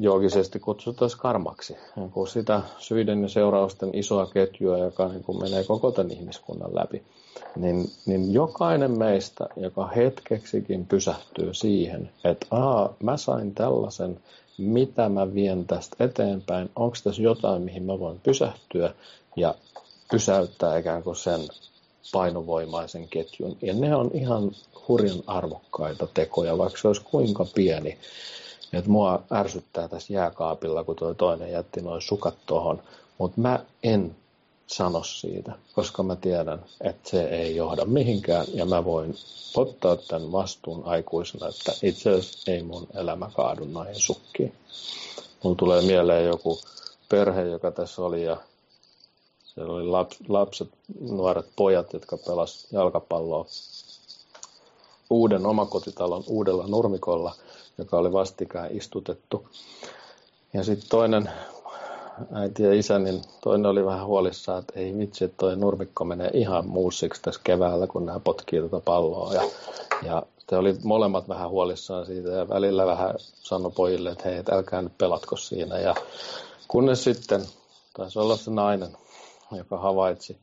joogisesti kutsutaan karmaksi, niin kuin sitä syiden ja seurausten isoa ketjua, joka niin kuin menee koko tämän ihmiskunnan läpi. Niin, niin jokainen meistä, joka hetkeksikin pysähtyy siihen, että aha, mä sain tällaisen, mitä mä vien tästä eteenpäin, onko tässä jotain, mihin mä voin pysähtyä ja pysäyttää ikään kuin sen painovoimaisen ketjun. Ja ne on ihan hurjan arvokkaita tekoja, vaikka se olisi kuinka pieni. Et mua ärsyttää tässä jääkaapilla, kun tuo toinen jätti noin sukat tuohon, mutta mä en sano siitä, koska mä tiedän, että se ei johda mihinkään ja mä voin ottaa tämän vastuun aikuisena, että itse asiassa ei mun elämä kaadu noihin sukkiin. Mun tulee mieleen joku perhe, joka tässä oli ja siellä oli lapset, nuoret pojat, jotka pelasivat jalkapalloa uuden omakotitalon uudella nurmikolla, joka oli vastikään istutettu. Ja sitten toinen äiti ja isä, niin toinen oli vähän huolissaan, että ei vitsi, että toi nurmikko menee ihan muussiksi tässä keväällä, kun nämä potkii tuota palloa. Ja, ja te oli molemmat vähän huolissaan siitä ja välillä vähän sanoi pojille, että hei, et älkää nyt pelatko siinä. Ja kunnes sitten taisi olla se nainen, joka havaitsi,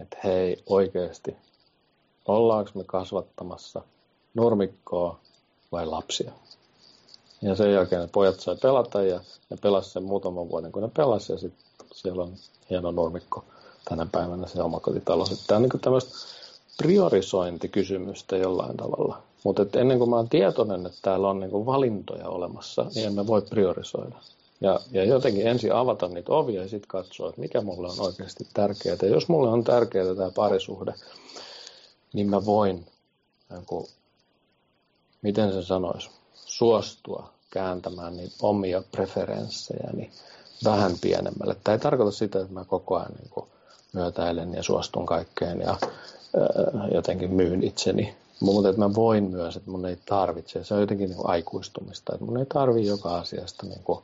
että hei, oikeasti, ollaanko me kasvattamassa nurmikkoa vai lapsia? Ja sen jälkeen pojat sai pelata ja ne pelasivat sen muutaman vuoden, kun ne pelasivat. Ja sitten siellä on hieno nurmikko tänä päivänä se omakotitalo. Tämä on niin tämmöistä priorisointikysymystä jollain tavalla. Mutta ennen kuin mä oon tietoinen, että täällä on niin valintoja olemassa, niin emme voi priorisoida. Ja, ja jotenkin ensin avata niitä ovia ja sitten katsoa, että mikä mulle on oikeasti tärkeää. Ja jos mulle on tärkeää tämä parisuhde, niin mä voin, niin kuin, miten sen sanoisi, suostua kääntämään niitä omia preferenssejäni vähän pienemmälle. Tämä ei tarkoita sitä, että mä koko ajan niin kuin myötäilen ja suostun kaikkeen ja öö, jotenkin myyn itseni. Mutta että mä voin myös, että mun ei tarvitse, se on jotenkin niin kuin aikuistumista, että mun ei tarvitse joka asiasta niin kuin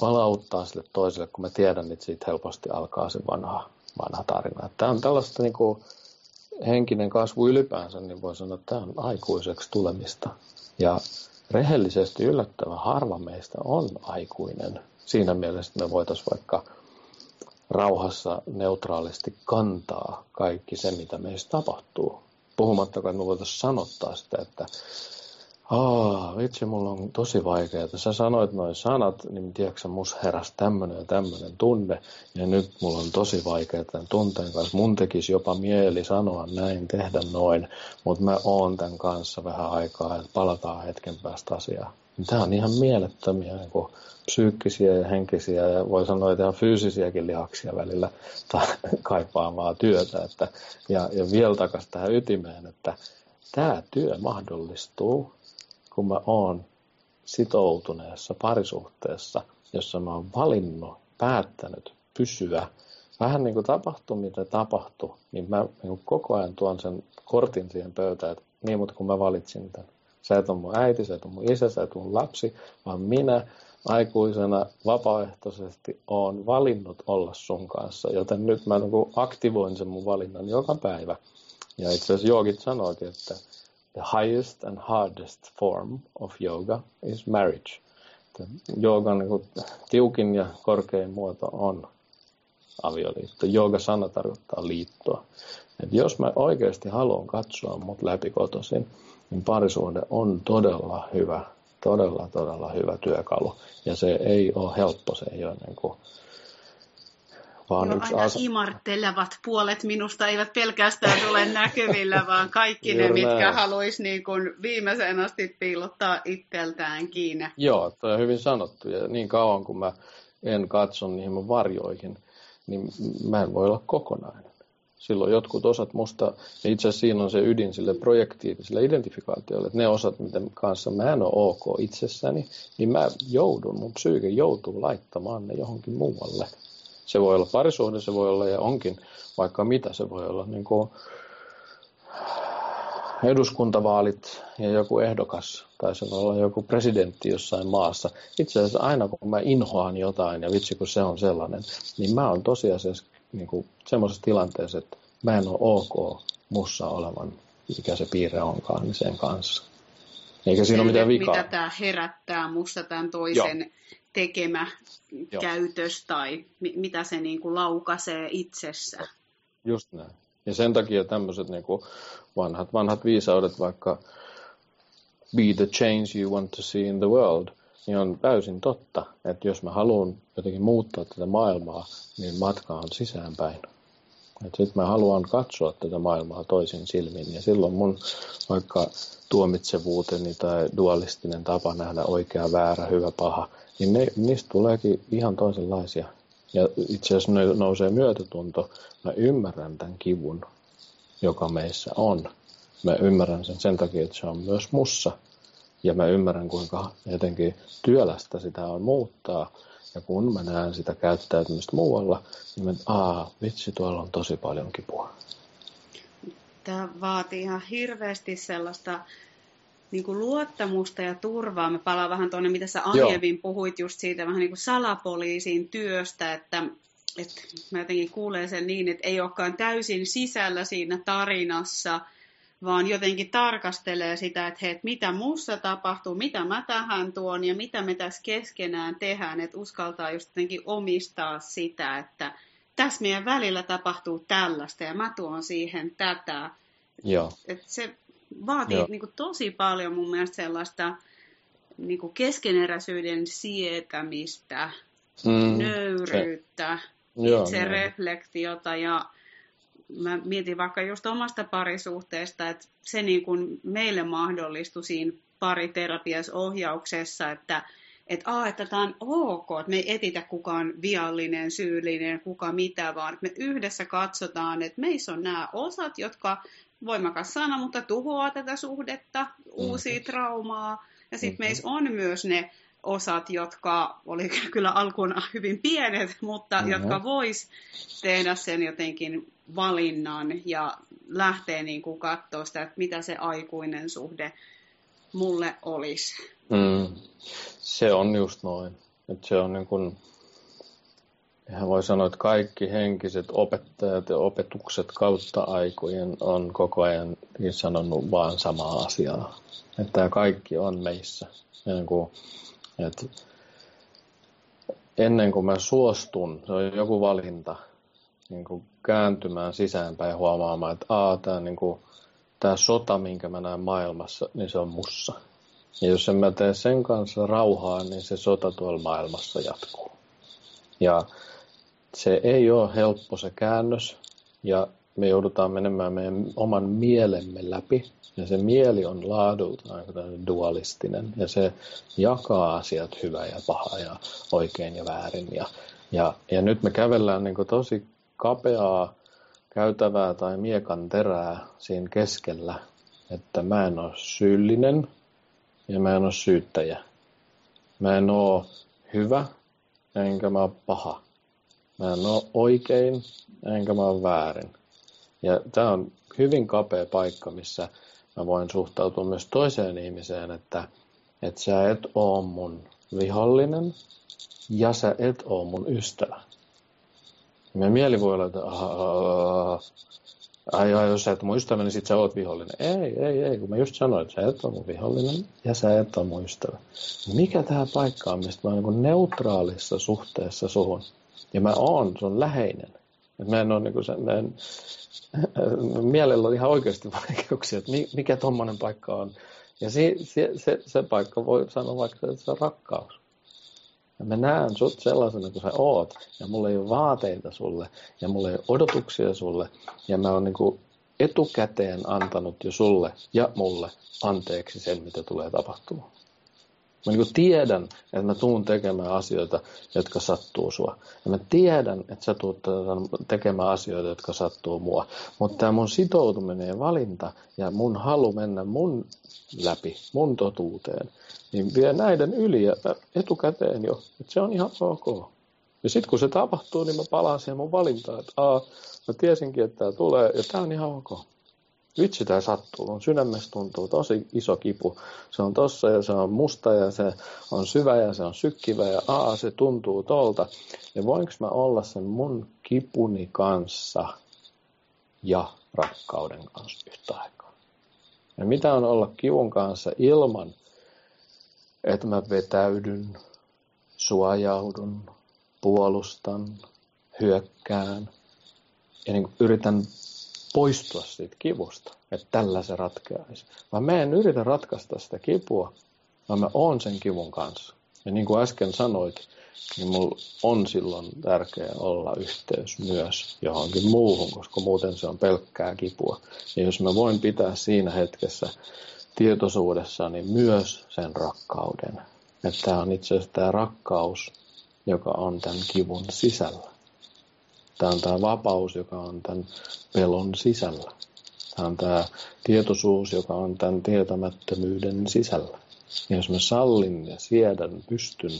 palauttaa sille toiselle, kun mä tiedän, että siitä helposti alkaa se vanha, vanha tarina. Tämä on tällaista niin kuin henkinen kasvu ylipäänsä, niin voi sanoa, että tämä on aikuiseksi tulemista. Ja rehellisesti yllättävän harva meistä on aikuinen. Siinä mielessä me voitaisiin vaikka rauhassa neutraalisti kantaa kaikki se, mitä meissä tapahtuu. Puhumattakaan, että me voitaisiin sanottaa sitä, että aah, vitsi, mulla on tosi vaikeaa. Sä sanoit noin sanat, niin tiedätkö, mus heräsi tämmöinen ja tämmöinen tunne. Ja nyt mulla on tosi vaikeaa tämän tunteen kanssa. Mun tekisi jopa mieli sanoa näin, tehdä noin. Mutta mä oon tämän kanssa vähän aikaa, että palataan hetken päästä asiaan. Tää on ihan mielettömiä niin kuin psyykkisiä ja henkisiä ja voi sanoa, että ihan fyysisiäkin lihaksia välillä kaipaamaa työtä. Että, ja, ja vielä takaisin tähän ytimeen, että tää työ mahdollistuu, kun mä oon sitoutuneessa parisuhteessa, jossa mä oon valinnut, päättänyt pysyä. Vähän niin kuin tapahtui, mitä tapahtui, niin mä niin koko ajan tuon sen kortin siihen pöytään, että niin, mutta kun mä valitsin tämän. Sä et ole mun äiti, sä et ole mun isä, sä et ole mun lapsi, vaan minä aikuisena vapaaehtoisesti oon valinnut olla sun kanssa. Joten nyt mä niin kuin aktivoin sen mun valinnan joka päivä. Ja itse asiassa joogit sanoikin, että the highest and hardest form of yoga is marriage. Joogan niin tiukin ja korkein muoto on avioliitto. Jooga-sana tarkoittaa liittoa. Et jos mä oikeasti haluan katsoa mut läpi kotoisin, niin parisuhde on todella hyvä, todella, todella hyvä työkalu. Ja se ei ole helppo, se ei ole niin kuin vaan yksi aina as... imartelevat puolet minusta eivät pelkästään ole näkyvillä, vaan kaikki ne, mitkä haluaisi niin kuin viimeisen asti piilottaa itseltään kiinni. Joo, toi on hyvin sanottu. Ja niin kauan kun mä en katso niihin mun varjoihin, niin mä en voi olla kokonainen. Silloin jotkut osat musta, ja itse asiassa siinä on se ydin sille projektiiviselle identifikaatiolle, että ne osat, miten kanssa mä en ole ok itsessäni, niin mä joudun, mun psyyke joutuu laittamaan ne johonkin muualle. Se voi olla parisuhde, se voi olla ja onkin vaikka mitä, se voi olla niin kuin eduskuntavaalit ja joku ehdokas tai se voi olla joku presidentti jossain maassa. Itse asiassa aina kun mä inhoan jotain ja vitsi kun se on sellainen, niin mä oon tosiasiassa niin kuin semmoisessa tilanteessa, että mä en ole ok mussa olevan, mikä se piirre onkaan, niin sen kanssa. Eikä siinä ole mitään vikaa. Mitä tämä herättää musta tämän toisen... Joo. tekemä Joo. käytös tai mi- mitä se niin kuin laukaisee itsessä. Just näin. Ja sen takia tämmöiset niin kuin vanhat, vanhat viisaudet, vaikka be the change you want to see in the world, niin on täysin totta, että jos mä haluan jotenkin muuttaa tätä maailmaa, niin matka on sisäänpäin. Sitten mä haluan katsoa tätä maailmaa toisin silmin ja silloin mun vaikka tuomitsevuuteni tai dualistinen tapa nähdä oikea, väärä, hyvä, paha, niin ne, niistä tuleekin ihan toisenlaisia. Ja itse asiassa nousee myötätunto. Mä ymmärrän tämän kivun, joka meissä on. Mä ymmärrän sen sen takia, että se on myös mussa. Ja mä ymmärrän, kuinka jotenkin työlästä sitä on muuttaa. Ja kun mä näen sitä käyttäytymistä muualla, niin mä, aa, vitsi, tuolla on tosi paljon kipua. Tämä vaatii ihan hirveästi sellaista... Niin kuin luottamusta ja turvaa. Mä palaan vähän tuonne, mitä sä aiemmin puhuit just siitä vähän niin kuin salapoliisin työstä, että, että mä jotenkin kuulen sen niin, että ei olekaan täysin sisällä siinä tarinassa, vaan jotenkin tarkastelee sitä, että hei, mitä muussa tapahtuu, mitä mä tähän tuon ja mitä me tässä keskenään tehdään, että uskaltaa just jotenkin omistaa sitä, että tässä meidän välillä tapahtuu tällaista ja mä tuon siihen tätä. Joo. Että se... Vaatii niin kuin tosi paljon mun mielestä sellaista niin kuin keskeneräisyyden sietämistä, mm, nöyryyttä, itsereflektiota. Ja mä mietin vaikka just omasta parisuhteesta, että se niin kuin meille mahdollistui siinä pariterapiasohjauksessa, että, että, a, että tämä on ok, että me ei etitä kukaan viallinen, syyllinen, kuka mitä, vaan me yhdessä katsotaan, että meissä on nämä osat, jotka... Voimakas sana, mutta tuhoaa tätä suhdetta, uusia traumaa. Ja sitten meissä on myös ne osat, jotka oli kyllä alkuun hyvin pienet, mutta mm-hmm. jotka vois tehdä sen jotenkin valinnan ja lähteä niin kuin katsoa sitä, että mitä se aikuinen suhde mulle olisi. Mm. Se on just noin. Et se on niin kuin... Hän voi sanoa, että kaikki henkiset opettajat ja opetukset kautta aikojen on koko ajan sanonut vaan samaa asiaa. Että tämä kaikki on meissä. Ennen kuin, että ennen kuin mä suostun, se on joku valinta, niin kuin kääntymään sisäänpäin huomaamaan, että aa, tämä, niin kuin, tämä sota, minkä mä näen maailmassa, niin se on mussa. Ja jos en mä tee sen kanssa rauhaa, niin se sota tuolla maailmassa jatkuu. Ja se ei ole helppo se käännös ja me joudutaan menemään meidän oman mielemme läpi ja se mieli on laadulta aika dualistinen ja se jakaa asiat hyvä ja paha ja oikein ja väärin ja, ja, ja nyt me kävellään niin kuin tosi kapeaa käytävää tai miekan terää siinä keskellä, että mä en ole syyllinen ja mä en ole syyttäjä, mä en ole hyvä enkä mä ole paha. Mä en ole oikein, enkä mä ole väärin. Ja tämä on hyvin kapea paikka, missä mä voin suhtautua myös toiseen ihmiseen, että, että sä et oo mun vihollinen ja sä et oo mun ystävä. Meidän mieli voi olla, että ai, jos sä et mun ystävä, niin sit sä oot vihollinen. Ei, ei, ei, kun mä just sanoin, että sä et oo mun vihollinen ja sä et oo mun ystävä. Mikä tää paikka on, mistä mä oon niin kuin neutraalissa suhteessa suhun? Ja mä oon sun läheinen. Mä en ole niin kuin se, mä en, mielellä oli ihan oikeasti vaikeuksia, että mikä tommoinen paikka on. Ja se, se, se, se paikka voi sanoa vaikka, että se on rakkaus. Ja mä näen sut sellaisena kuin sä oot. Ja mulla ei ole vaateita sulle. Ja mulla ei ole odotuksia sulle. Ja mä oon niin kuin etukäteen antanut jo sulle ja mulle anteeksi sen, mitä tulee tapahtumaan. Mä niin kuin tiedän, että mä tuun tekemään asioita, jotka sattuu sua. Ja mä tiedän, että sä tuut tekemään asioita, jotka sattuu mua. Mutta tämä mun sitoutuminen ja valinta ja mun halu mennä mun läpi, mun totuuteen, niin vie näiden yli ja etukäteen jo. Että se on ihan ok. Ja sitten kun se tapahtuu, niin mä palaan siihen mun valintaan, että aa, mä tiesinkin, että tämä tulee ja tämä on ihan ok. Vitsi, tämä sattuu. Mun sydämessä tuntuu tosi iso kipu. Se on tossa ja se on musta ja se on syvä ja se on sykkivä ja aa, se tuntuu tolta. Ja voinko mä olla sen mun kipuni kanssa ja rakkauden kanssa yhtä aikaa? Ja mitä on olla kivun kanssa ilman, että mä vetäydyn, suojaudun, puolustan, hyökkään ja niin kuin yritän poistua siitä kivusta, että tällä se ratkeaisi. Vaan mä en yritä ratkaista sitä kipua, vaan mä oon sen kivun kanssa. Ja niin kuin äsken sanoit, niin mulla on silloin tärkeää olla yhteys myös johonkin muuhun, koska muuten se on pelkkää kipua. Ja jos mä voin pitää siinä hetkessä tietoisuudessani myös sen rakkauden, että tämä on itse asiassa tämä rakkaus, joka on tämän kivun sisällä. Tämä on tämä vapaus, joka on tämän pelon sisällä. Tämä on tämä tietoisuus, joka on tämän tietämättömyyden sisällä. Ja jos mä sallin ja siedän, pystyn,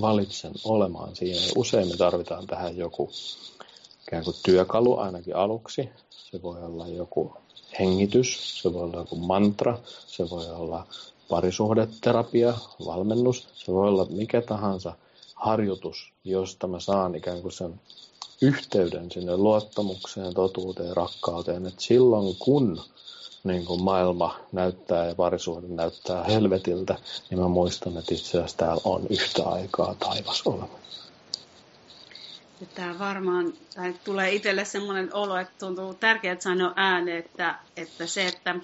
valitsen olemaan siinä. Ja usein me tarvitaan tähän joku ikään kuin työkalu ainakin aluksi. Se voi olla joku hengitys, se voi olla joku mantra, se voi olla parisuhdeterapia, valmennus. Se voi olla mikä tahansa harjoitus, josta mä saan ikään kuin sen yhteyden sinne luottamukseen, totuuteen, rakkauteen, että silloin kun, niin kun maailma näyttää ja parisuhde näyttää helvetiltä, niin mä muistan, että itse asiassa täällä on yhtä aikaa taivas olemassa. Tämä varmaan, tai tulee itselle sellainen olo, että tuntuu tärkeää sanoa ääneen, että, että se, että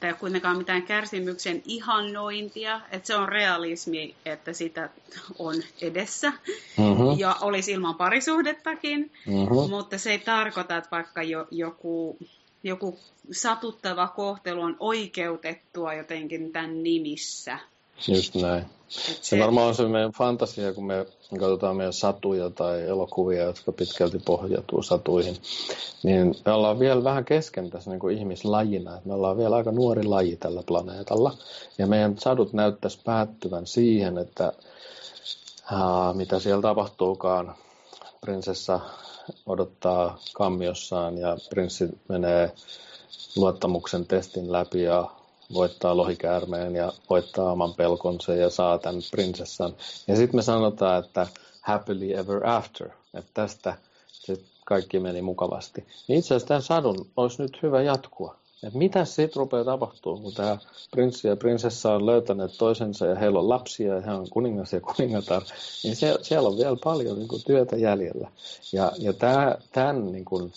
tämä ei ole kuitenkaan mitään kärsimyksen ihannointia, että se on realismi, että sitä on edessä. Mm-hmm. Ja olisi ilman parisuhdettakin, mm-hmm. mutta se ei tarkoita, että vaikka jo, joku, joku satuttava kohtelu on oikeutettua jotenkin tämän nimissä. Just näin. Se, se varmaan on se meidän fantasia, kun me katsotaan meidän satuja tai elokuvia, jotka pitkälti pohjautuu satuihin, niin me ollaan vielä vähän kesken tässä niin kuin ihmislajina. Me ollaan vielä aika nuori laji tällä planeetalla, ja meidän sadut näyttäisi päättyvän siihen, että aa, mitä siellä tapahtuukaan. Prinsessa odottaa kammiossaan, ja prinssi menee luottamuksen testin läpi, ja voittaa lohikäärmeen ja voittaa oman pelkonsa ja saa tämän prinsessan. Ja sitten me sanotaan, että happily ever after, että tästä sit kaikki meni mukavasti. Niin itse asiassa tämän sadun olisi nyt hyvä jatkua. Et mitä sitten rupeaa tapahtumaan, kun tämä prinssi ja prinsessa on löytäneet toisensa ja heillä on lapsia ja he on kuningas ja kuningatar, niin se, siellä on vielä paljon niin kuin työtä jäljellä. Ja, ja tämän niin kuin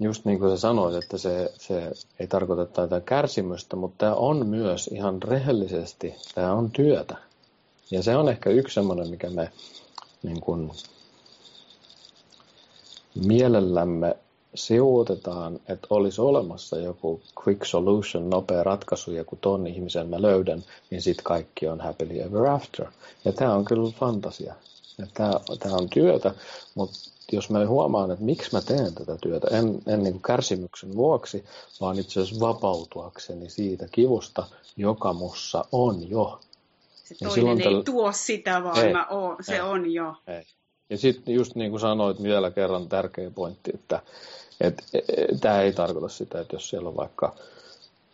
just niin kuin sä sanoit, että se, se ei tarkoita tätä kärsimystä, mutta tämä on myös ihan rehellisesti, tämä on työtä. Ja se on ehkä yksi semmoinen, mikä me niin kuin mielellämme sivuutetaan, että olisi olemassa joku quick solution, nopea ratkaisu, ja kun ton ihmisen mä löydän, niin sitten kaikki on happily ever after. Ja tämä on kyllä fantasia. Tämä on työtä, mutta jos mä huomaan, että miksi mä teen tätä työtä, en, en niin kuin kärsimyksen vuoksi, vaan itse asiassa vapautuakseni siitä kivusta, joka mussa on jo. Se toinen ja silloin ei täl... tuo sitä, vaan ei, mä oon, se ei, on jo. Ei. Ja sitten just niin kuin sanoit vielä kerran tärkeä pointti, että et, et, et, tämä ei tarkoita sitä, että jos siellä on vaikka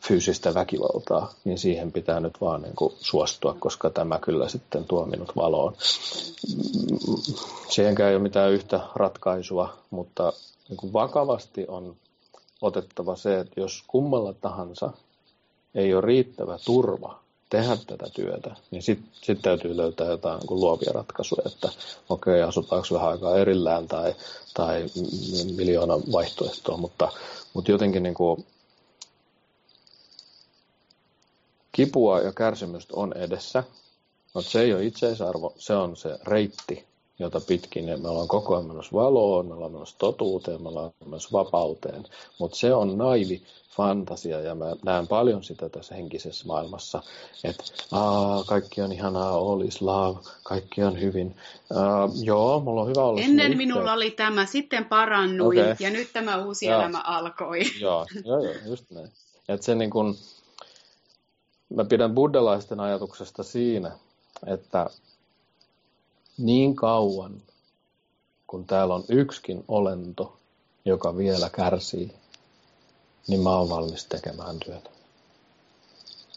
fyysistä väkivaltaa, niin siihen pitää nyt vaan niin kuin suostua, koska tämä kyllä sitten tuo minut valoon. Siihenkään ei ole mitään yhtä ratkaisua, mutta niin kuin vakavasti on otettava se, että jos kummalla tahansa ei ole riittävä turva tehdä tätä työtä, niin sitten sit täytyy löytää jotain niin kuin luovia ratkaisuja, että okei, okay, asutaanko vähän aikaa erillään tai, tai miljoona vaihtoehtoa, mutta, mutta jotenkin niin kuin kipua ja kärsimystä on edessä, mutta se ei ole itseisarvo, se on se reitti, jota pitkin me ollaan koko ajan menossa valoon, me ollaan menossa totuuteen, me ollaan menossa vapauteen, mutta se on naivi fantasia ja mä näen paljon sitä tässä henkisessä maailmassa, että kaikki on ihanaa, olis love, kaikki on hyvin. Aa, joo, mulla on hyvä olla. Ennen minulla yhteen. Oli tämä, sitten parannuin okay. Ja nyt tämä uusi ja. Elämä alkoi. Joo, joo, joo, just näin. Et se niin kun, mä pidän buddhalaisten ajatuksesta siinä, että niin kauan, kun täällä on yksikin olento, joka vielä kärsii, niin mä oon valmis tekemään työtä.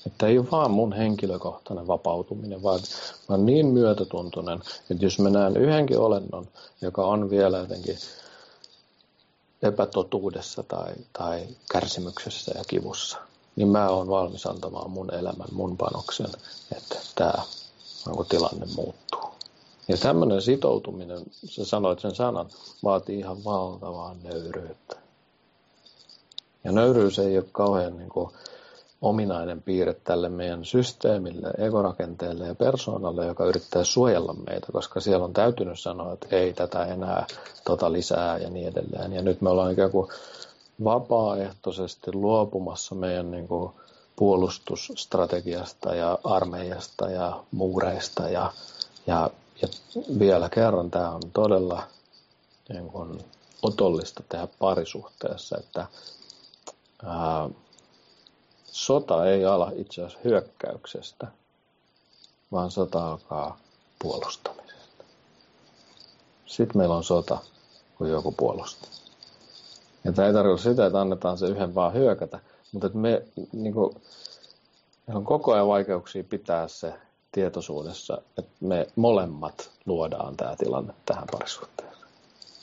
Että ei ole vaan mun henkilökohtainen vapautuminen, vaan mä oon niin myötätuntoinen, että jos mä näen yhdenkin olennon, joka on vielä jotenkin epätotuudessa tai, tai kärsimyksessä ja kivussa, niin mä oon valmis antamaan mun elämän, mun panoksen, että tää tilanne muuttuu. Ja tämmöinen sitoutuminen, sä sanoit sen sanan, vaatii ihan valtavaa nöyryyttä. Ja nöyryys ei ole kauhean niin kuin ominainen piirre tälle meidän systeemille, ekorakenteelle ja persoonalle, joka yrittää suojella meitä, koska siellä on täytynyt sanoa, että ei tätä enää, tota lisää ja niin edelleen. Ja nyt me ollaan ikään kuin vapaaehtoisesti luopumassa meidän niin kuin puolustusstrategiasta ja armeijasta ja muureista ja, ja Ja vielä kerran tämä on todella niin kun, otollista tehdä parisuhteessa, että ää, sota ei ala itse asiassa hyökkäyksestä, vaan sota alkaa puolustamisesta. Sitten meillä on sota, kun joku puolustaa. Ja tämä ei tarkoita sitä, että annetaan se yhden vaan hyökätä, mutta että me, niin kun, meillä on koko ajan vaikeuksia pitää se tietoisuudessa, että me molemmat luodaan tämä tilanne tähän parisuhteeseen.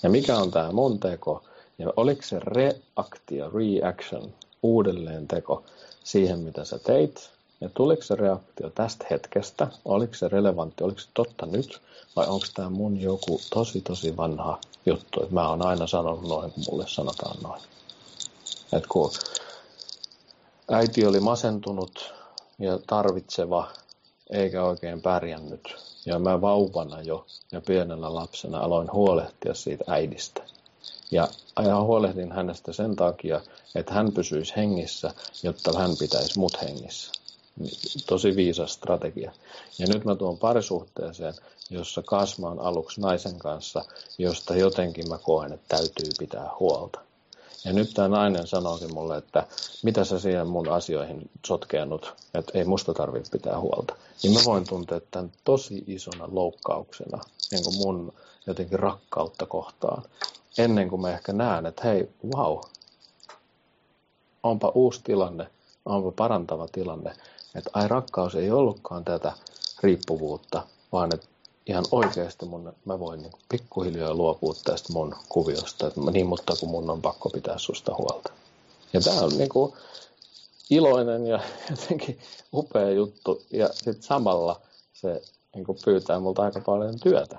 Ja mikä on tämä mun teko? Ja oliko se reaktio, reaction, uudelleen teko siihen, mitä sä teit? Ja tuliko se reaktio tästä hetkestä? Oliko se relevantti? Oliko se totta nyt? Vai onko tämä mun joku tosi, tosi vanha juttu? Että mä oon aina sanonut noin, kun mulle sanotaan noin. Että kun äiti oli masentunut ja tarvitseva, eikä oikein pärjännyt. Ja mä vauvana jo ja pienellä lapsena aloin huolehtia siitä äidistä. Ja huolehdin hänestä sen takia, että hän pysyisi hengissä, jotta hän pitäisi mut hengissä. Tosi viisas strategia. Ja nyt mä tuon parisuhteeseen, jossa kasvaan aluksi naisen kanssa, josta jotenkin mä koen, että täytyy pitää huolta. Ja nyt tämä nainen sanoikin mulle, että mitä sä siihen mun asioihin sotkeenut, että ei musta tarvitse pitää huolta. Niin mä voin tuntea tämän tosi isona loukkauksena niin kuin mun jotenkin rakkautta kohtaan. Ennen kuin mä ehkä näen, että hei, vau, wow, onpa uusi tilanne, onpa parantava tilanne. Että ai rakkaus ei ollutkaan tätä riippuvuutta, vaan että ihan oikeasti mun, mä voin niin pikkuhiljaa luopua tästä mun kuviosta, että niin mutta kun mun on pakko pitää susta huolta. Ja tää on niin kuin iloinen ja jotenkin upea juttu. Ja sitten samalla se niin kuin pyytää multa aika paljon työtä.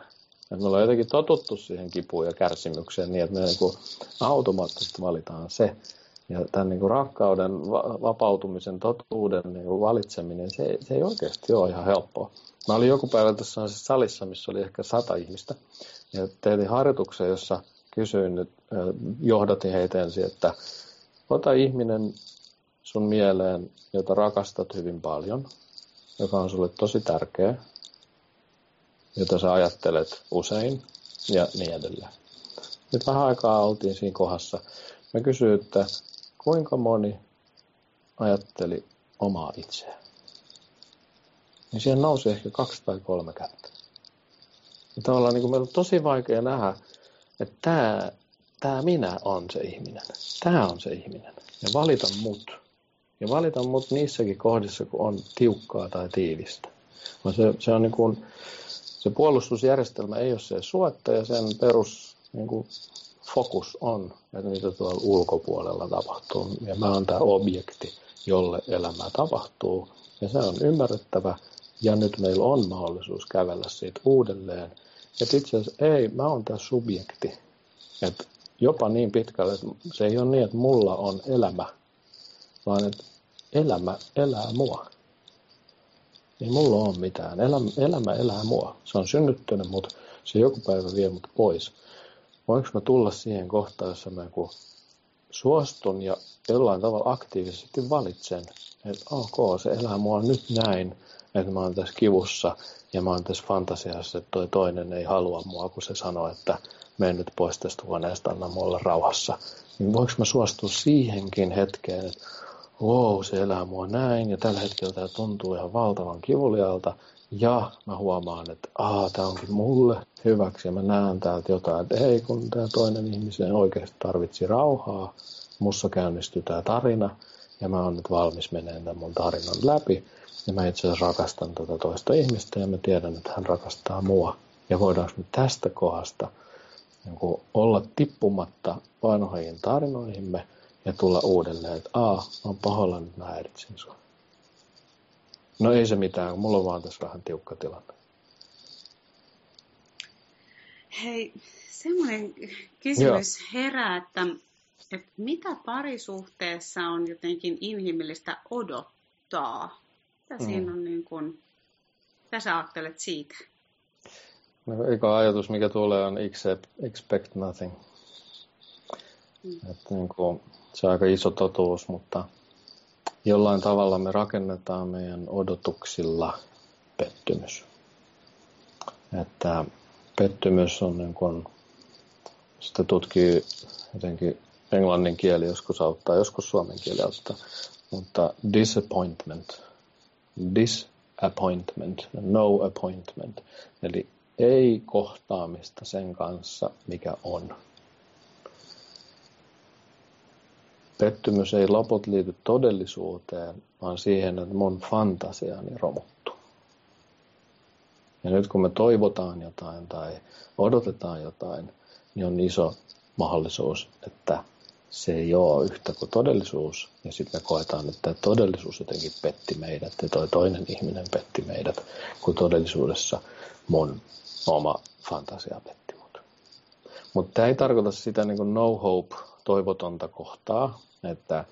Et me ollaan jotenkin totuttu siihen kipuun ja kärsimykseen niin, että me niin kuin automaattisesti valitaan se. Ja tämän niin kuin rakkauden, vapautumisen, totuuden niin kuin valitseminen, se, se ei oikeasti ole ihan helppoa. Mä olin joku päivä tässä salissa, missä oli ehkä sata ihmistä, ja tein harjoituksen, jossa kysyin, johdatin heitä ensin, että ota ihminen sun mieleen, jota rakastat hyvin paljon, joka on sulle tosi tärkeä, jota sä ajattelet usein, ja niin edelleen. Nyt vähän aikaa oltiin siinä kohdassa. Mä kysyin, että kuinka moni ajatteli omaa itseään. Niin siihen nousi ehkä kaksi tai kolme kättä. Ja tavallaan niin meillä on tosi vaikea nähdä, että tämä, tämä minä on se ihminen. Tämä on se ihminen. Ja valita mut. Ja valita mut niissäkin kohdissa, kun on tiukkaa tai tiivistä. Se, se, on niin kuin, se puolustusjärjestelmä ei ole se suotta ja sen perus niin kuin, fokus on, että mitä tuolla ulkopuolella tapahtuu. Ja mä oon tämä objekti, jolle elämä tapahtuu. ja se on ymmärrettävä, ja nyt meillä on mahdollisuus kävellä siitä uudelleen. Että itse asiassa ei, mä oon tämä subjekti. Et jopa niin pitkälle, että se ei ole niin, että mulla on elämä, vaan että elämä elää mua. Ei mulla ole mitään. Elämä, elämä elää mua. Se on synnyttänyt mut, se joku päivä vie mut pois. Voinko mä tulla siihen kohtaan, jossa mä suostun ja jollain tavalla aktiivisesti valitsen, että ok, se elää mua nyt näin, että mä oon tässä kivussa ja mä oon tässä fantasiassa, että toi toinen ei halua mua, kun se sanoo, että mene nyt pois tästä huoneesta, anna mua olla rauhassa. Niin voinko mä suostua siihenkin hetkeen, että wow, se elää mua näin ja tällä hetkellä tämä tuntuu ihan valtavan kivulialta ja mä huomaan, että aah, tämä onkin mulle hyväksi ja mä näen täältä jotain, että ei kun tämä toinen ihminen oikeasti tarvitsi rauhaa, mussa käynnistyy tämä tarina ja mä oon nyt valmis menemään tämän mun tarinan läpi ja mä itse asiassa rakastan tätä toista ihmistä ja mä tiedän, että hän rakastaa mua ja voidaanko me tästä kohdasta niin olla tippumatta vanhoihin tarinoihimme ja tulla uudelleen, että aah, mä oon pahoilla, nyt mä häiritsin sua. No ei se mitään, mulla on vaan tässä vähän tiukka tilanne. Hei, semmoinen kysymys Joo. herää, että, että mitä parisuhteessa on jotenkin inhimillistä odottaa? Mitä mm. siinä on niin kuin, mitä sä ajattelet siitä? No eka ajatus, mikä tulee, on accept, expect nothing. Mm. Että niin kuin, se on aika iso totuus, mutta jollain tavalla me rakennetaan meidän odotuksilla pettymys. Että pettymys on niin kuin, sitä tutkii jotenkin englannin kieli joskus auttaa, joskus suomen kieli auttaa, mutta disappointment, disappointment, no appointment, eli ei kohtaamista sen kanssa, mikä on. Pettymys ei loput liity todellisuuteen, vaan siihen, että mun fantasiaani romuttuu. Ja nyt kun me toivotaan jotain tai odotetaan jotain, niin on iso mahdollisuus, että se ei ole yhtä kuin todellisuus. Ja sitten me koetaan, että todellisuus jotenkin petti meidät ja toi toinen ihminen petti meidät, kun todellisuudessa mun oma fantasia petti mut. Mutta tämä ei tarkoita sitä niin kuin no hope, toivotonta kohtaa, että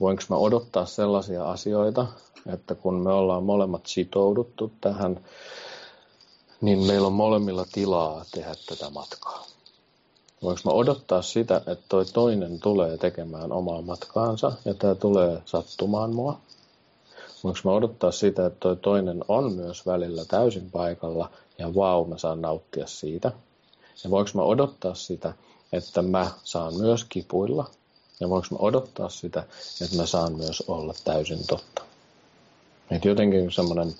voinko mä odottaa sellaisia asioita, että kun me ollaan molemmat sitouduttu tähän, niin meillä on molemmilla tilaa tehdä tätä matkaa. Voinko mä odottaa sitä, että toi toinen tulee tekemään omaa matkaansa ja tämä tulee sattumaan mua? Voinko mä odottaa sitä, että toi toinen on myös välillä täysin paikalla ja vau, mä saan nauttia siitä? Ja voinko mä odottaa sitä, että mä saan myös kipuilla, ja voinko mä odottaa sitä, että mä saan myös olla täysin totta. Että jotenkin semmoinen,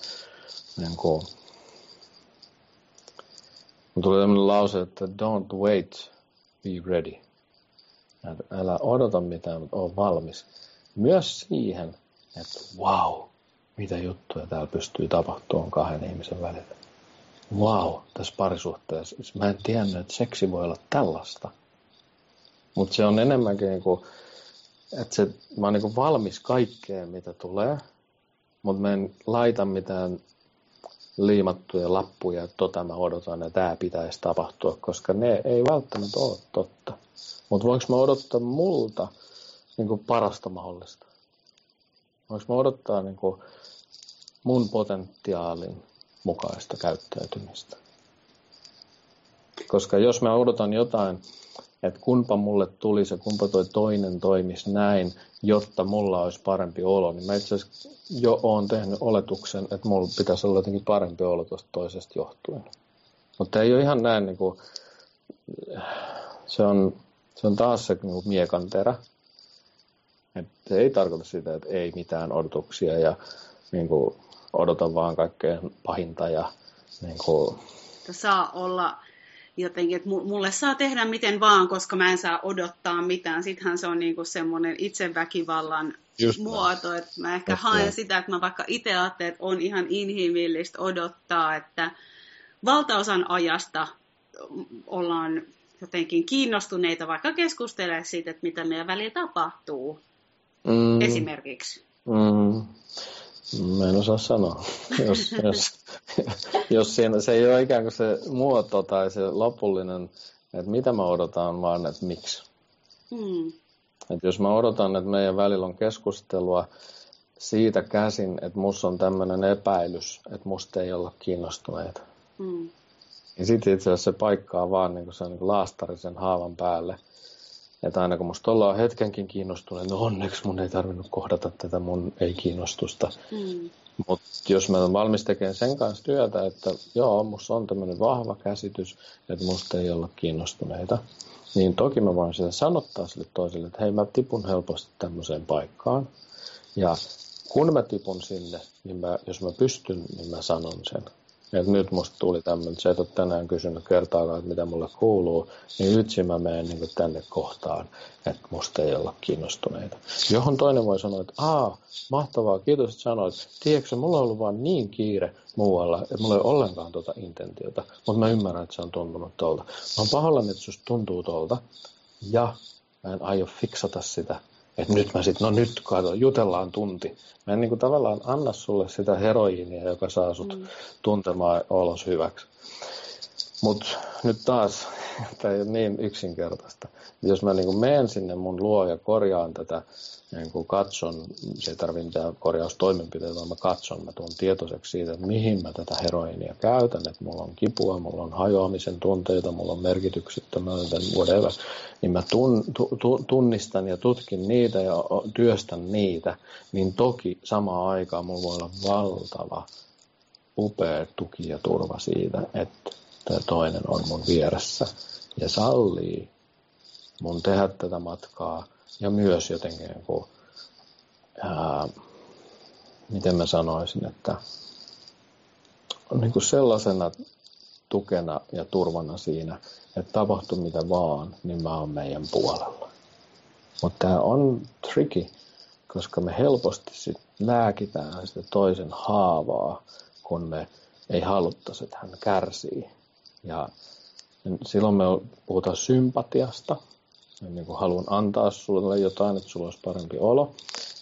niin kuin, kun tulee tämmöinen lause, että don't wait, be ready. Että älä odota mitään, mutta ole valmis. Myös siihen, että wow, mitä juttuja täällä pystyy tapahtumaan kahden ihmisen välillä. Wow, tässä parisuhteessa. Mä en tiennyt, että seksi voi olla tällaista. Mutta se on enemmänkin, niinku, että se, mä oon niinku valmis kaikkeen, mitä tulee, mutta mä en laita mitään liimattuja lappuja, että tota mä odotan, että tää pitäisi tapahtua, koska ne ei välttämättä ole totta. Mutta voinko mä odottaa multa niinku parasta mahdollista? Voinko mä odottaa niinku mun potentiaalin mukaista käyttäytymistä? Koska jos mä odotan jotain, että kunpa mulle tulisi ja kunpa toi toinen toimisi näin, jotta mulla olisi parempi olo, niin mä itse asiassa jo oon tehnyt oletuksen, että mulla pitäisi olla jotenkin parempi olo tuosta toisesta johtuen. Mutta ei ole ihan näin, niin kuin, se, on, se on taas se niin kuin miekan terä. Et se ei tarkoita sitä, että ei mitään odotuksia ja niin kuin, odota vaan kaikkea pahinta ja niin kuin... Saa olla... Jotenkin, että mulle saa tehdä miten vaan, koska mä en saa odottaa mitään. Sittenhän se on niinku semmoinen itseväkivallan Just muoto. Näin. Että mä ehkä Just haen näin. Sitä, että mä vaikka itse ajattelen, että on ihan inhimillistä odottaa, että valtaosan ajasta ollaan jotenkin kiinnostuneita, vaikka keskustelee siitä, että mitä meidän välillä tapahtuu mm. esimerkiksi. Mm. Mä en osaa sanoa. Jos, jos, jos siinä, se ei ole ikään kuin se muoto tai se lopullinen, että mitä mä odotan, vaan että miksi. Mm. Että jos mä odotan, että meidän välillä on keskustelua siitä käsin, että musta on tämmöinen epäilys, että musta ei olla kiinnostuneita. Mm. Ja sitten itse asiassa se paikkaa vaan niin kuin se, niin kuin laastari sen haavan päälle. Että aina kun musta ollaan hetkenkin kiinnostuneet, no onneksi mun ei tarvinnut kohdata tätä mun ei-kiinnostusta. Mm. Mutta jos mä olen valmis tekemään sen kanssa työtä, että joo, musta on tämmöinen vahva käsitys, että musta ei olla kiinnostuneita, niin toki mä voin sitä sanottaa sille toiselle, että hei, mä tipun helposti tämmöiseen paikkaan. Ja kun mä tipun sinne, niin mä, jos mä pystyn, niin mä sanon sen. Että nyt musta tuli tämmöinen, että sä et ole tänään kysynyt kertaakaan, että mitä mulle kuuluu, niin ytsi mä menen niin kuin tänne kohtaan, että musta ei olla kiinnostuneita. Johon toinen voi sanoa, että aa, mahtavaa, kiitos, että sanoit. Tiedätkö, mulla on ollut vaan niin kiire muualla, että mulla ei ole ollenkaan tuota intentiota, mutta mä ymmärrän, että se on tuntunut tuolta. Mä oon pahoillani, että susta tuntuu tuolta, ja mä en aio fiksata sitä. Että nyt mä sitten, no nyt kato, jutellaan tunti. Mä en niin kuin tavallaan anna sulle sitä heroiinia, joka saa sut mm. tuntemaan olos hyväksi. Mutta nyt taas, tämä ei ole niin yksinkertaista. Jos mä niin kuin menen sinne mun luo ja korjaan tätä, niin kuin katson, se ei tarvitse mitään korjaustoimenpiteitä, vaan mä katson, mä tuon tietoiseksi siitä, että mihin mä tätä heroiinia käytän, että mulla on kipua, mulla on hajoamisen tunteita, mulla on merkityksettömyyttä, whatever, niin mä tun, tu, tu, tunnistan ja tutkin niitä ja työstän niitä, niin toki samaan aikaan mulla voi olla valtava upea tuki ja turva siitä, että tämä toinen on mun vieressä ja sallii mun tehdä tätä matkaa ja myös jotenkin, kun, ää, miten mä sanoisin, että on niin kuin sellaisena tukena ja turvana siinä, että tapahtuu mitä vaan, niin mä oon meidän puolella. Mutta tämä on tricky, koska me helposti sit lääkitään sitä toisen haavaa, kun me ei haluttaisi, että hän kärsii. Ja silloin me puhutaan sympatiasta. Niin kuin haluan antaa sulle jotain, että sulla olisi parempi olo.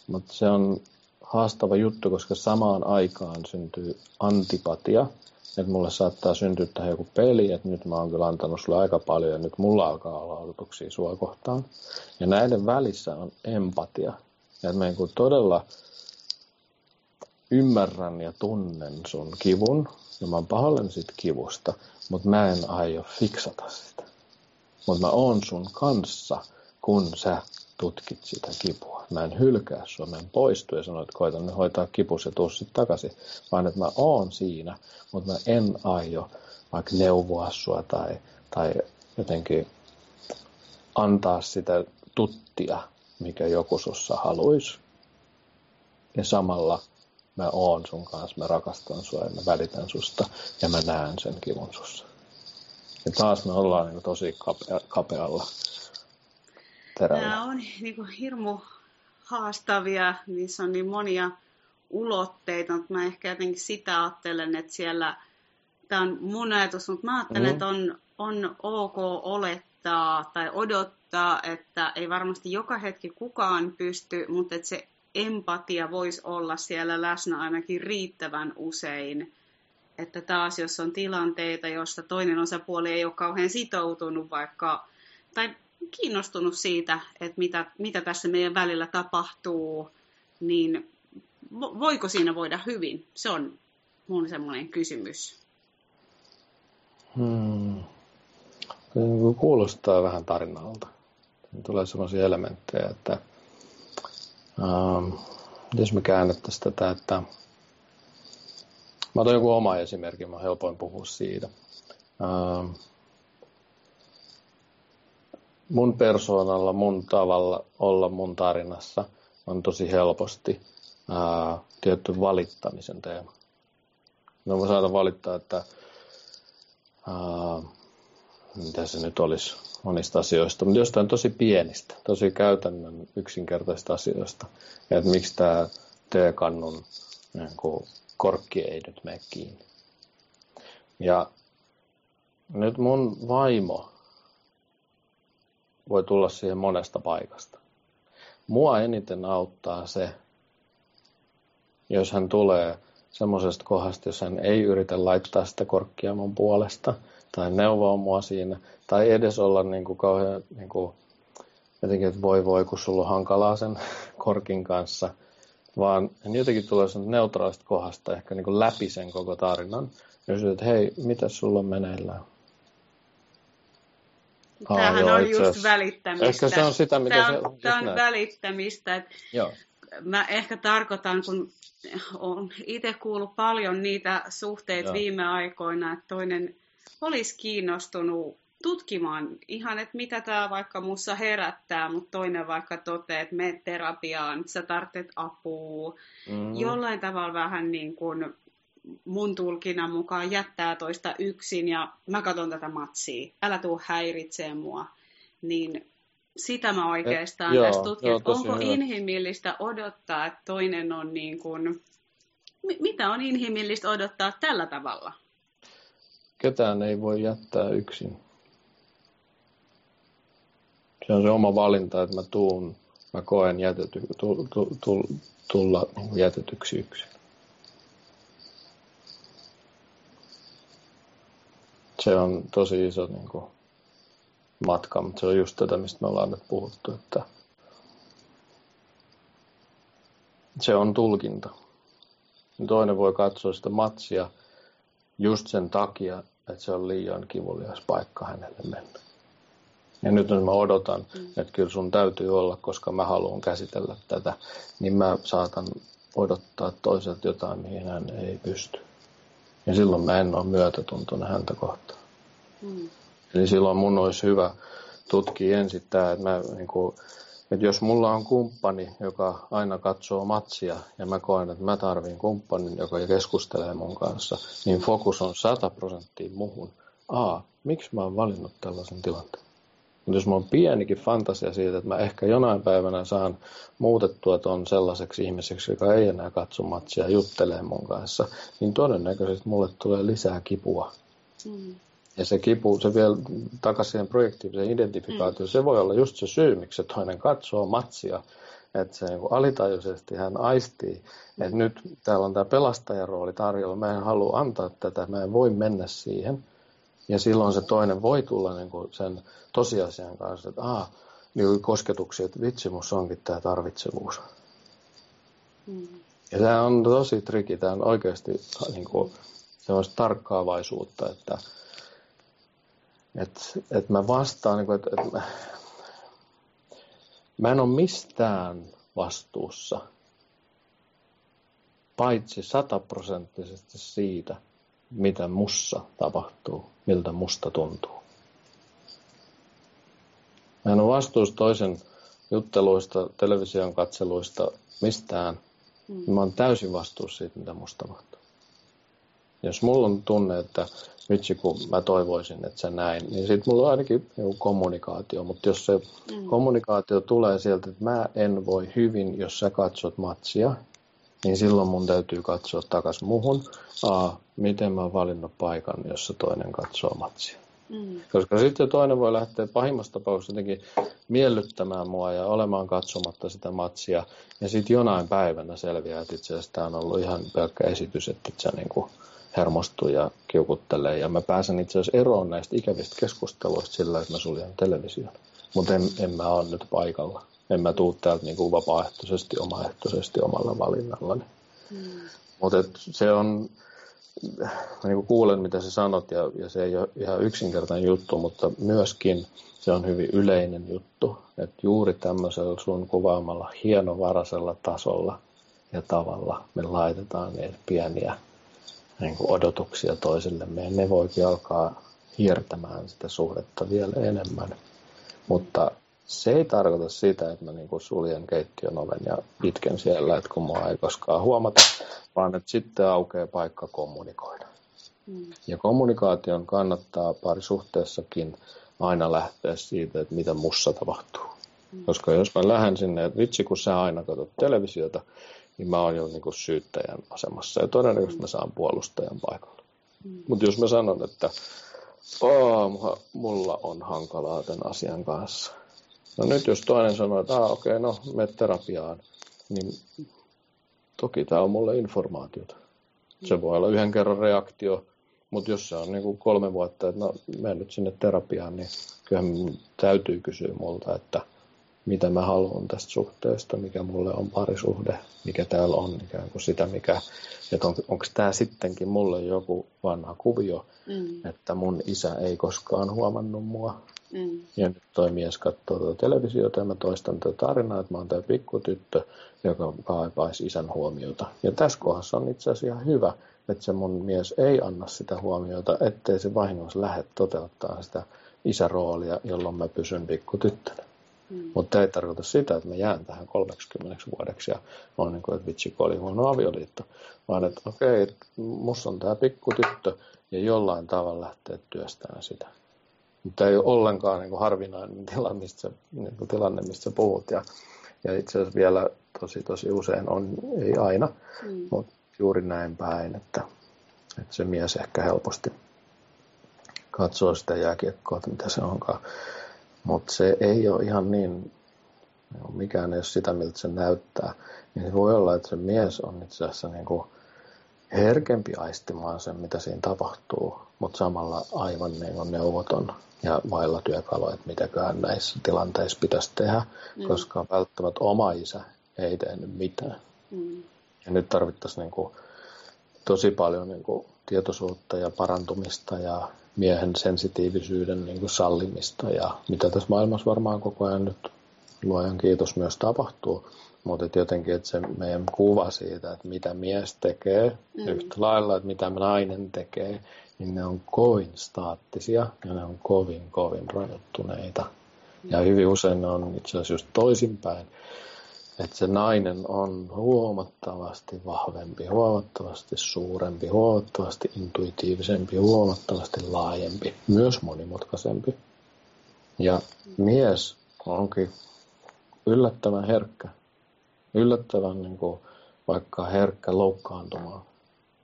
Mutta se on haastava juttu, koska samaan aikaan syntyy antipatia. Että mulle saattaa syntyä tähän joku peli, että nyt mä oon kyllä antanut sulle aika paljon ja nyt mulla alkaa olla odotuksia sua kohtaan. Ja näiden välissä on empatia. Ja että mä todella ymmärrän ja tunnen sun kivun. Ja mä oon pahoillani siitä kivusta, mutta mä en aio fiksata sitä. Mutta mä oon sun kanssa, kun sä tutkit sitä kipua. Mä en hylkää sua, mä en poistu ja sano, että koitan ne hoitaa kipus ja tuu sit takaisin. Vaan että mä oon siinä, mutta mä en aio vaikka neuvoa sua tai, tai jotenkin antaa sitä tuttia, mikä joku sussa haluaisi. Ja samalla mä oon sun kanssa, mä rakastan sua ja mä välitän susta ja mä näen sen kivun sussa. Ja taas me ollaan niin kuin tosi kapea, kapealla terällä. Nämä on niin kuin hirmu haastavia, niissä on niin monia ulotteita, mutta mä ehkä jotenkin sitä ajattelen, että siellä, tämä on mun ajatus, mutta mä ajattelen, että on, on ok olettaa tai odottaa, että ei varmasti joka hetki kukaan pysty, mutta että se empatia voisi olla siellä läsnä ainakin riittävän usein. Että taas, jos on tilanteita, joissa toinen osapuoli ei ole kauhean sitoutunut vaikka, tai kiinnostunut siitä, että mitä, mitä tässä meidän välillä tapahtuu, niin voiko siinä voida hyvin? Se on mun semmoinen kysymys. Hmm. Kuulostaa vähän tarinalta. Tulee semmoisia elementtejä, että ähm, jos me käännettäisiin tätä, että mä otan joku oma esimerkki, mä oon helpoin puhua siitä. Ähm, mun persoonalla, mun tavalla olla mun tarinassa on tosi helposti äh, tietty valittamisen teema. No mä saatan valittaa, että äh, mitä se nyt olisi monista asioista, mutta jostain tosi pienistä, tosi käytännön yksinkertaisista asioista. Että miksi tää teekannun niin kuin, korkki ei nyt mene kiinni. Ja nyt mun vaimo voi tulla siihen monesta paikasta. Mua eniten auttaa se, jos hän tulee semmoisesta kohdasta, jos hän ei yritä laittaa sitä korkkia mun puolesta tai neuvoa mua siinä tai edes olla niin kuin kauhean niin kuin, jotenkin, että voi voi, kun sulla on hankalaa sen korkin kanssa, vaan hän jotenkin tulee semmoista neutraalista kohdasta ehkä niin kuin läpi sen koko tarinan. Ja kysyy, että hei, mitä sulla on meneillään? Tämähän ah, joo, on just välittämistä. Ehkä se on sitä, mitä tämä on, se... Tämä on näet. välittämistä. Että joo. Mä ehkä tarkoitan, kun olen itse kuullut paljon niitä suhteita viime aikoina, että toinen olisi kiinnostunut tutkimaan ihan, että mitä tämä vaikka mussa herättää, mutta toinen vaikka toteaa, että mene terapiaan, sä tarvitset apua. Mm. Jollain tavalla vähän niin kuin mun tulkinnan mukaan jättää toista yksin ja mä katson tätä matsia, älä tuu häiritsee mua, niin sitä mä oikeastaan Et, tässä tutkin, joo, onko hyvä. Inhimillistä odottaa, että toinen on niin kuin, mitä on inhimillistä odottaa tällä tavalla? Ketään ei voi jättää yksin. Se on se oma valinta, että mä tuun, mä koen jätety, tu, tu, tu, tulla jätetyksi yksin. Se on tosi iso niin kuin, matka, mutta se on just tätä, mistä me ollaan nyt puhuttu, että se on tulkinta. Toinen voi katsoa sitä matsia just sen takia, että se on liian kivulias paikka hänelle mennä. Ja nyt jos mä odotan, että kyllä sun täytyy olla, koska mä haluan käsitellä tätä, niin mä saatan odottaa toiselta jotain, mihin hän ei pysty. Ja silloin mä en ole myötätuntoinen häntä kohtaan. Mm. Eli silloin mun olisi hyvä tutkia ensin tämä, että, mä, niin kuin, että jos mulla on kumppani, joka aina katsoo matsia, ja mä koen, että mä tarviin kumppanin, joka keskustelee mun kanssa, niin fokus on sata prosenttia muhun. A, miksi mä oon valinnut tällaisen tilanteen? Mutta jos mä oon pienikin fantasia siitä, että mä ehkä jonain päivänä saan muutettua ton sellaiseksi ihmiseksi, joka ei enää katso matsia ja juttelee mun kanssa, niin todennäköisesti mulle tulee lisää kipua. Mm. Ja se kipu, se vielä takaisin siihen projektiiviseen identifikaatioon, mm. se voi olla just se syy, miksi toinen katsoo matsia. Että se niin kuin alitajuisesti hän aistii, että nyt täällä on tämä pelastajarooli tarjolla, mä en halua antaa tätä, mä en voi mennä siihen. Ja silloin se toinen voi tulla niin kuin sen tosiasian kanssa, että aah, niin kosketuksia, että vitsi, musta onkin tämä tarvitsevuus. Mm. Ja tämä on tosi triki, tämä on oikeasti niin kuin, semmoista tarkkaavaisuutta, että et, et mä vastaan, niin kuin, että et mä, mä en ole mistään vastuussa, paitsi sataprosenttisesti siitä, mitä mussa tapahtuu, miltä musta tuntuu. Mä en ole vastuus toisen jutteluista, television katseluista, mistään. Mm. Mä oon täysin vastuus siitä, mitä musta tapahtuu. Jos mulla on tunne, että vitsi kun mä toivoisin, että sä näin, niin sit mulla on ainakin joku kommunikaatio. Mutta jos se mm. kommunikaatio tulee sieltä, että mä en voi hyvin, jos sä katsot matsia, niin silloin mun täytyy katsoa takaisin muhun. A, miten mä oon valinnut paikan, jossa toinen katsoo matsia. Mm. Koska sitten toinen voi lähteä pahimmassa tapauksessa jotenkin miellyttämään mua ja olemaan katsomatta sitä matsia. Ja sitten jonain päivänä selviää, että itse asiassa tämä on ollut ihan pelkkä esitys, että se niinku hermostuu ja kiukuttelee. Ja mä pääsen itse asiassa eroon näistä ikävistä keskusteluista sillä, että mä suljen television. Mutta en, en mä ole nyt paikalla. En mä tuu täältä niinku vapaaehtoisesti, omaehtoisesti, omalla valinnallani. Mm. Mutta se on, niinku kuulen mitä sä sanot ja, ja se ei ole ihan yksinkertainen juttu, mutta myöskin se on hyvin yleinen juttu. Että juuri tämmöisellä sun kuvaamalla hienovaraisella tasolla ja tavalla me laitetaan niitä pieniä niinku odotuksia toisillemme. Ja ne voikin alkaa hiertämään sitä suhdetta vielä enemmän. Mutta se ei tarkoita sitä, että mä niinku suljen keittiön oven ja itken siellä, että kun mua ei koskaan huomata, vaan että sitten aukeaa paikka kommunikoida. Mm. Ja kommunikaation kannattaa parisuhteessakin aina lähteä siitä, että mitä mussa tapahtuu. Mm. Koska jos mä lähden sinne, että vitsi kun sä aina katsot televisiota, niin mä oon jo niinku syyttäjän asemassa ja todennäköisesti mä saan puolustajan paikalla. Mm. Mutta jos mä sanon, että oh, mulla on hankalaa tämän asian kanssa. No nyt jos toinen sanoo, että ah, okei, okay, no, mene terapiaan, niin toki tämä on mulle informaatiota. Se voi olla yhden kerran reaktio, mutta jos se on niin kuin kolme vuotta, että no menen nyt sinne terapiaan, niin kyllähän täytyy kysyä multa, että mitä mä haluan tästä suhteesta, mikä mulle on parisuhde, mikä täällä on ikään kuin sitä, mikä, että on, onko tämä sittenkin mulle joku vanha kuvio, mm. että mun isä ei koskaan huomannut mua. Mm. Ja nyt toi mies katsoo tuota televisiota ja mä toistan tätä tarinaa, että mä oon tää pikkutyttö, joka kaipaisi isän huomiota. Ja tässä kohdassa on itse asiassa ihan hyvä, että se mun mies ei anna sitä huomiota, ettei se vahingossa lähde toteuttaa sitä isäroolia, jolloin mä pysyn pikkutyttönä. Mm. Mutta tämä ei tarkoita sitä, että mä jään tähän kolmeksikymmeneksi vuodeksi ja on niin kuin, että vitsi, kun oli huono avioliitto. Vaan että okei, okay, musta on tämä pikkutyttö ja jollain tavalla lähtee työstämään sitä. Mutta ei ole ollenkaan niin kuin harvinainen tilanne mistä, niin kuin tilanne, mistä sä puhut. Ja, ja itse asiassa vielä tosi tosi usein on, ei aina, mm. mutta juuri näin päin, että, että se mies ehkä helposti katsoo sitä jääkiekkoa, mitä se onkaan. Mutta se ei ole ihan niin, mikään ei ole sitä, miltä se näyttää. Niin se voi olla, että se mies on itse asiassa niin kuin herkempi aistimaan sen, mitä siinä tapahtuu, mutta samalla aivan niin on neuvoton ja vailla työkaluja, että mitäköhän näissä tilanteissa pitäisi tehdä, mm. koska välttämättä oma isä ei tehnyt mitään. Mm. Ja nyt tarvittaisiin niin kuin tosi paljon niin kuin tietoisuutta ja parantumista ja miehen sensitiivisyyden niin kuin sallimista ja mitä tässä maailmassa varmaan koko ajan nyt luojan kiitos myös tapahtuu, mutta jotenkin että se meidän kuva siitä, että mitä mies tekee mm. yhtä lailla, että mitä nainen tekee, niin ne on kovin staattisia ja ne on kovin kovin rajoittuneita. Mm. Ja hyvin usein ne on itse asiassa just toisinpäin, että se nainen on huomattavasti vahvempi, huomattavasti suurempi, huomattavasti intuitiivisempi, huomattavasti laajempi, myös monimutkaisempi. Ja mies onkin yllättävän herkkä, yllättävän niin kuin, vaikka herkkä loukkaantumaan.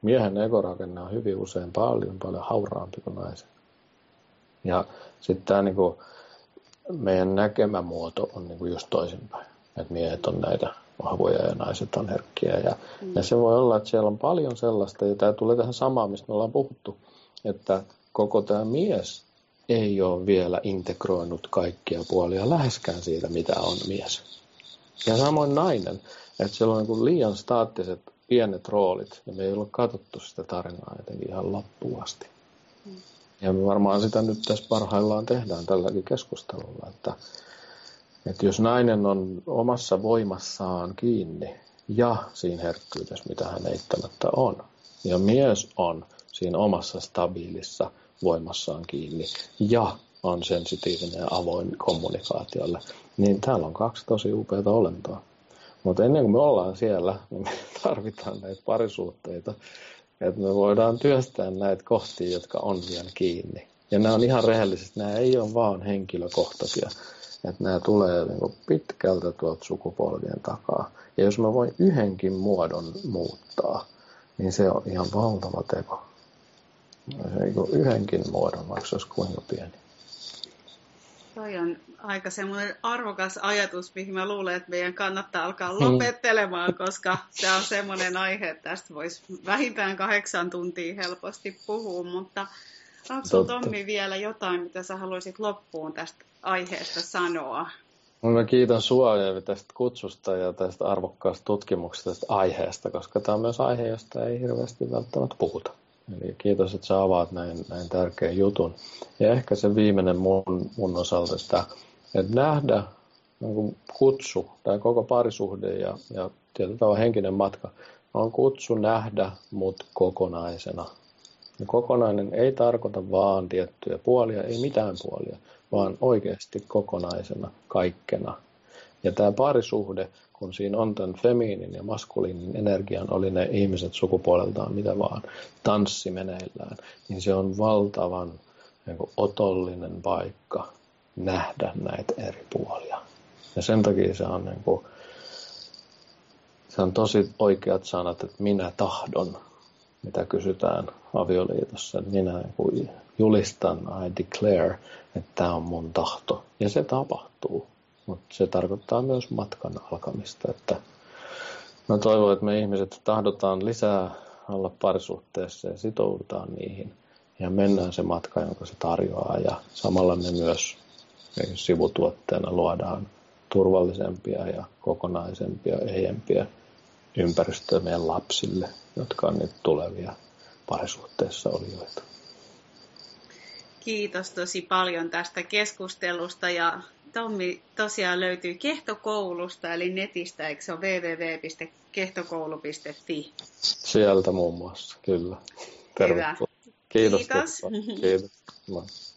Miehen ekorakenne on hyvin usein paljon, paljon hauraampi kuin naisen. Ja sitten tämä niin kuin, meidän näkemämuoto on niin kuin just toisinpäin. Että miehet on näitä vahvoja ja naiset on herkkiä. Ja, mm. ja se voi olla, että siellä on paljon sellaista, ja tämä tulee tähän samaan, mistä me ollaan puhuttu, että koko tämä mies ei ole vielä integroinut kaikkia puolia läheskään siitä, mitä on mies. Ja samoin nainen, että siellä on niin kuin liian staattiset pienet roolit, ja me ei ole katsottu sitä tarinaa jotenkin ihan loppuun asti. Mm. Ja me varmaan sitä nyt tässä parhaillaan tehdään tälläkin keskustelulla, että että jos nainen on omassa voimassaan kiinni ja siinä herkkyydessä, mitä hän eittämättä on, ja mies on siinä omassa stabiilissa voimassaan kiinni ja on sensitiivinen ja avoin kommunikaatiolle, niin täällä on kaksi tosi upeata olentoa. Mutta ennen kuin me ollaan siellä, niin me tarvitaan näitä parisuhteita, että me voidaan työstää näitä kohtia, jotka on vielä kiinni. Ja nämä on ihan rehellisesti, nämä ei ole vaan henkilökohtaisia. Että nämä tulee niin pitkältä tuolta sukupolvien takaa. Ja jos mä voin yhdenkin muodon muuttaa, niin se on ihan valtava teko. Niin yhdenkin muodon, vaikka se olisi kuinka pieni. Toi on aika semmoinen arvokas ajatus, mihin mä luulen, että meidän kannattaa alkaa lopettelemaan, koska se on semmoinen aihe, että tästä voisi vähintään kahdeksan tuntia helposti puhua, mutta onko sun Tommi vielä jotain, mitä sä haluaisit loppuun tästä aiheesta sanoa? Mä kiitän sua tästä kutsusta ja tästä arvokkaasta tutkimuksesta tästä aiheesta, koska tämä on myös aihe, josta ei hirveästi välttämättä puhuta. Eli kiitos, että sä avaat näin, näin tärkeän jutun. Ja ehkä se viimeinen mun, mun osalta, että, että nähdä niin kutsu, tämä koko parisuhde ja, ja tietyllä tavalla henkinen matka, on kutsu nähdä mut kokonaisena. Ja kokonainen ei tarkoita vaan tiettyjä puolia, ei mitään puolia, vaan oikeasti kokonaisena, kaikkena. Ja tämä parisuhde, kun siinä on tämän femiinin ja maskuliinin energian, oli ne ihmiset sukupuoleltaan mitä vaan, tanssi meneillään, niin se on valtavan niin kuin otollinen paikka nähdä näitä eri puolia. Ja sen takia se on, niin kuin, se on tosi oikeat sanat, että minä tahdon. Mitä kysytään avioliitossa, että minä julistan, I declare, että tämä on mun tahto. Ja se tapahtuu, mutta se tarkoittaa myös matkan alkamista, että Mä toivon, että me ihmiset tahdotaan lisää olla parisuhteessa ja sitoudutaan niihin. Ja mennään se matka, jonka se tarjoaa, ja samalla me myös sivutuotteena luodaan turvallisempia ja kokonaisempia, ehjempiä ympäristöä meidän lapsille, jotka on nyt tulevia parisuhteessa olijoita. Kiitos tosi paljon tästä keskustelusta, ja Tommi tosiaan löytyy Kehtokoulusta, eli netistä, eikö se ole double-u double-u double-u piste kehtokoulu piste fi? Sieltä muun muassa, kyllä. Tervetuloa. Kiitos. Kiitos. Kiitos.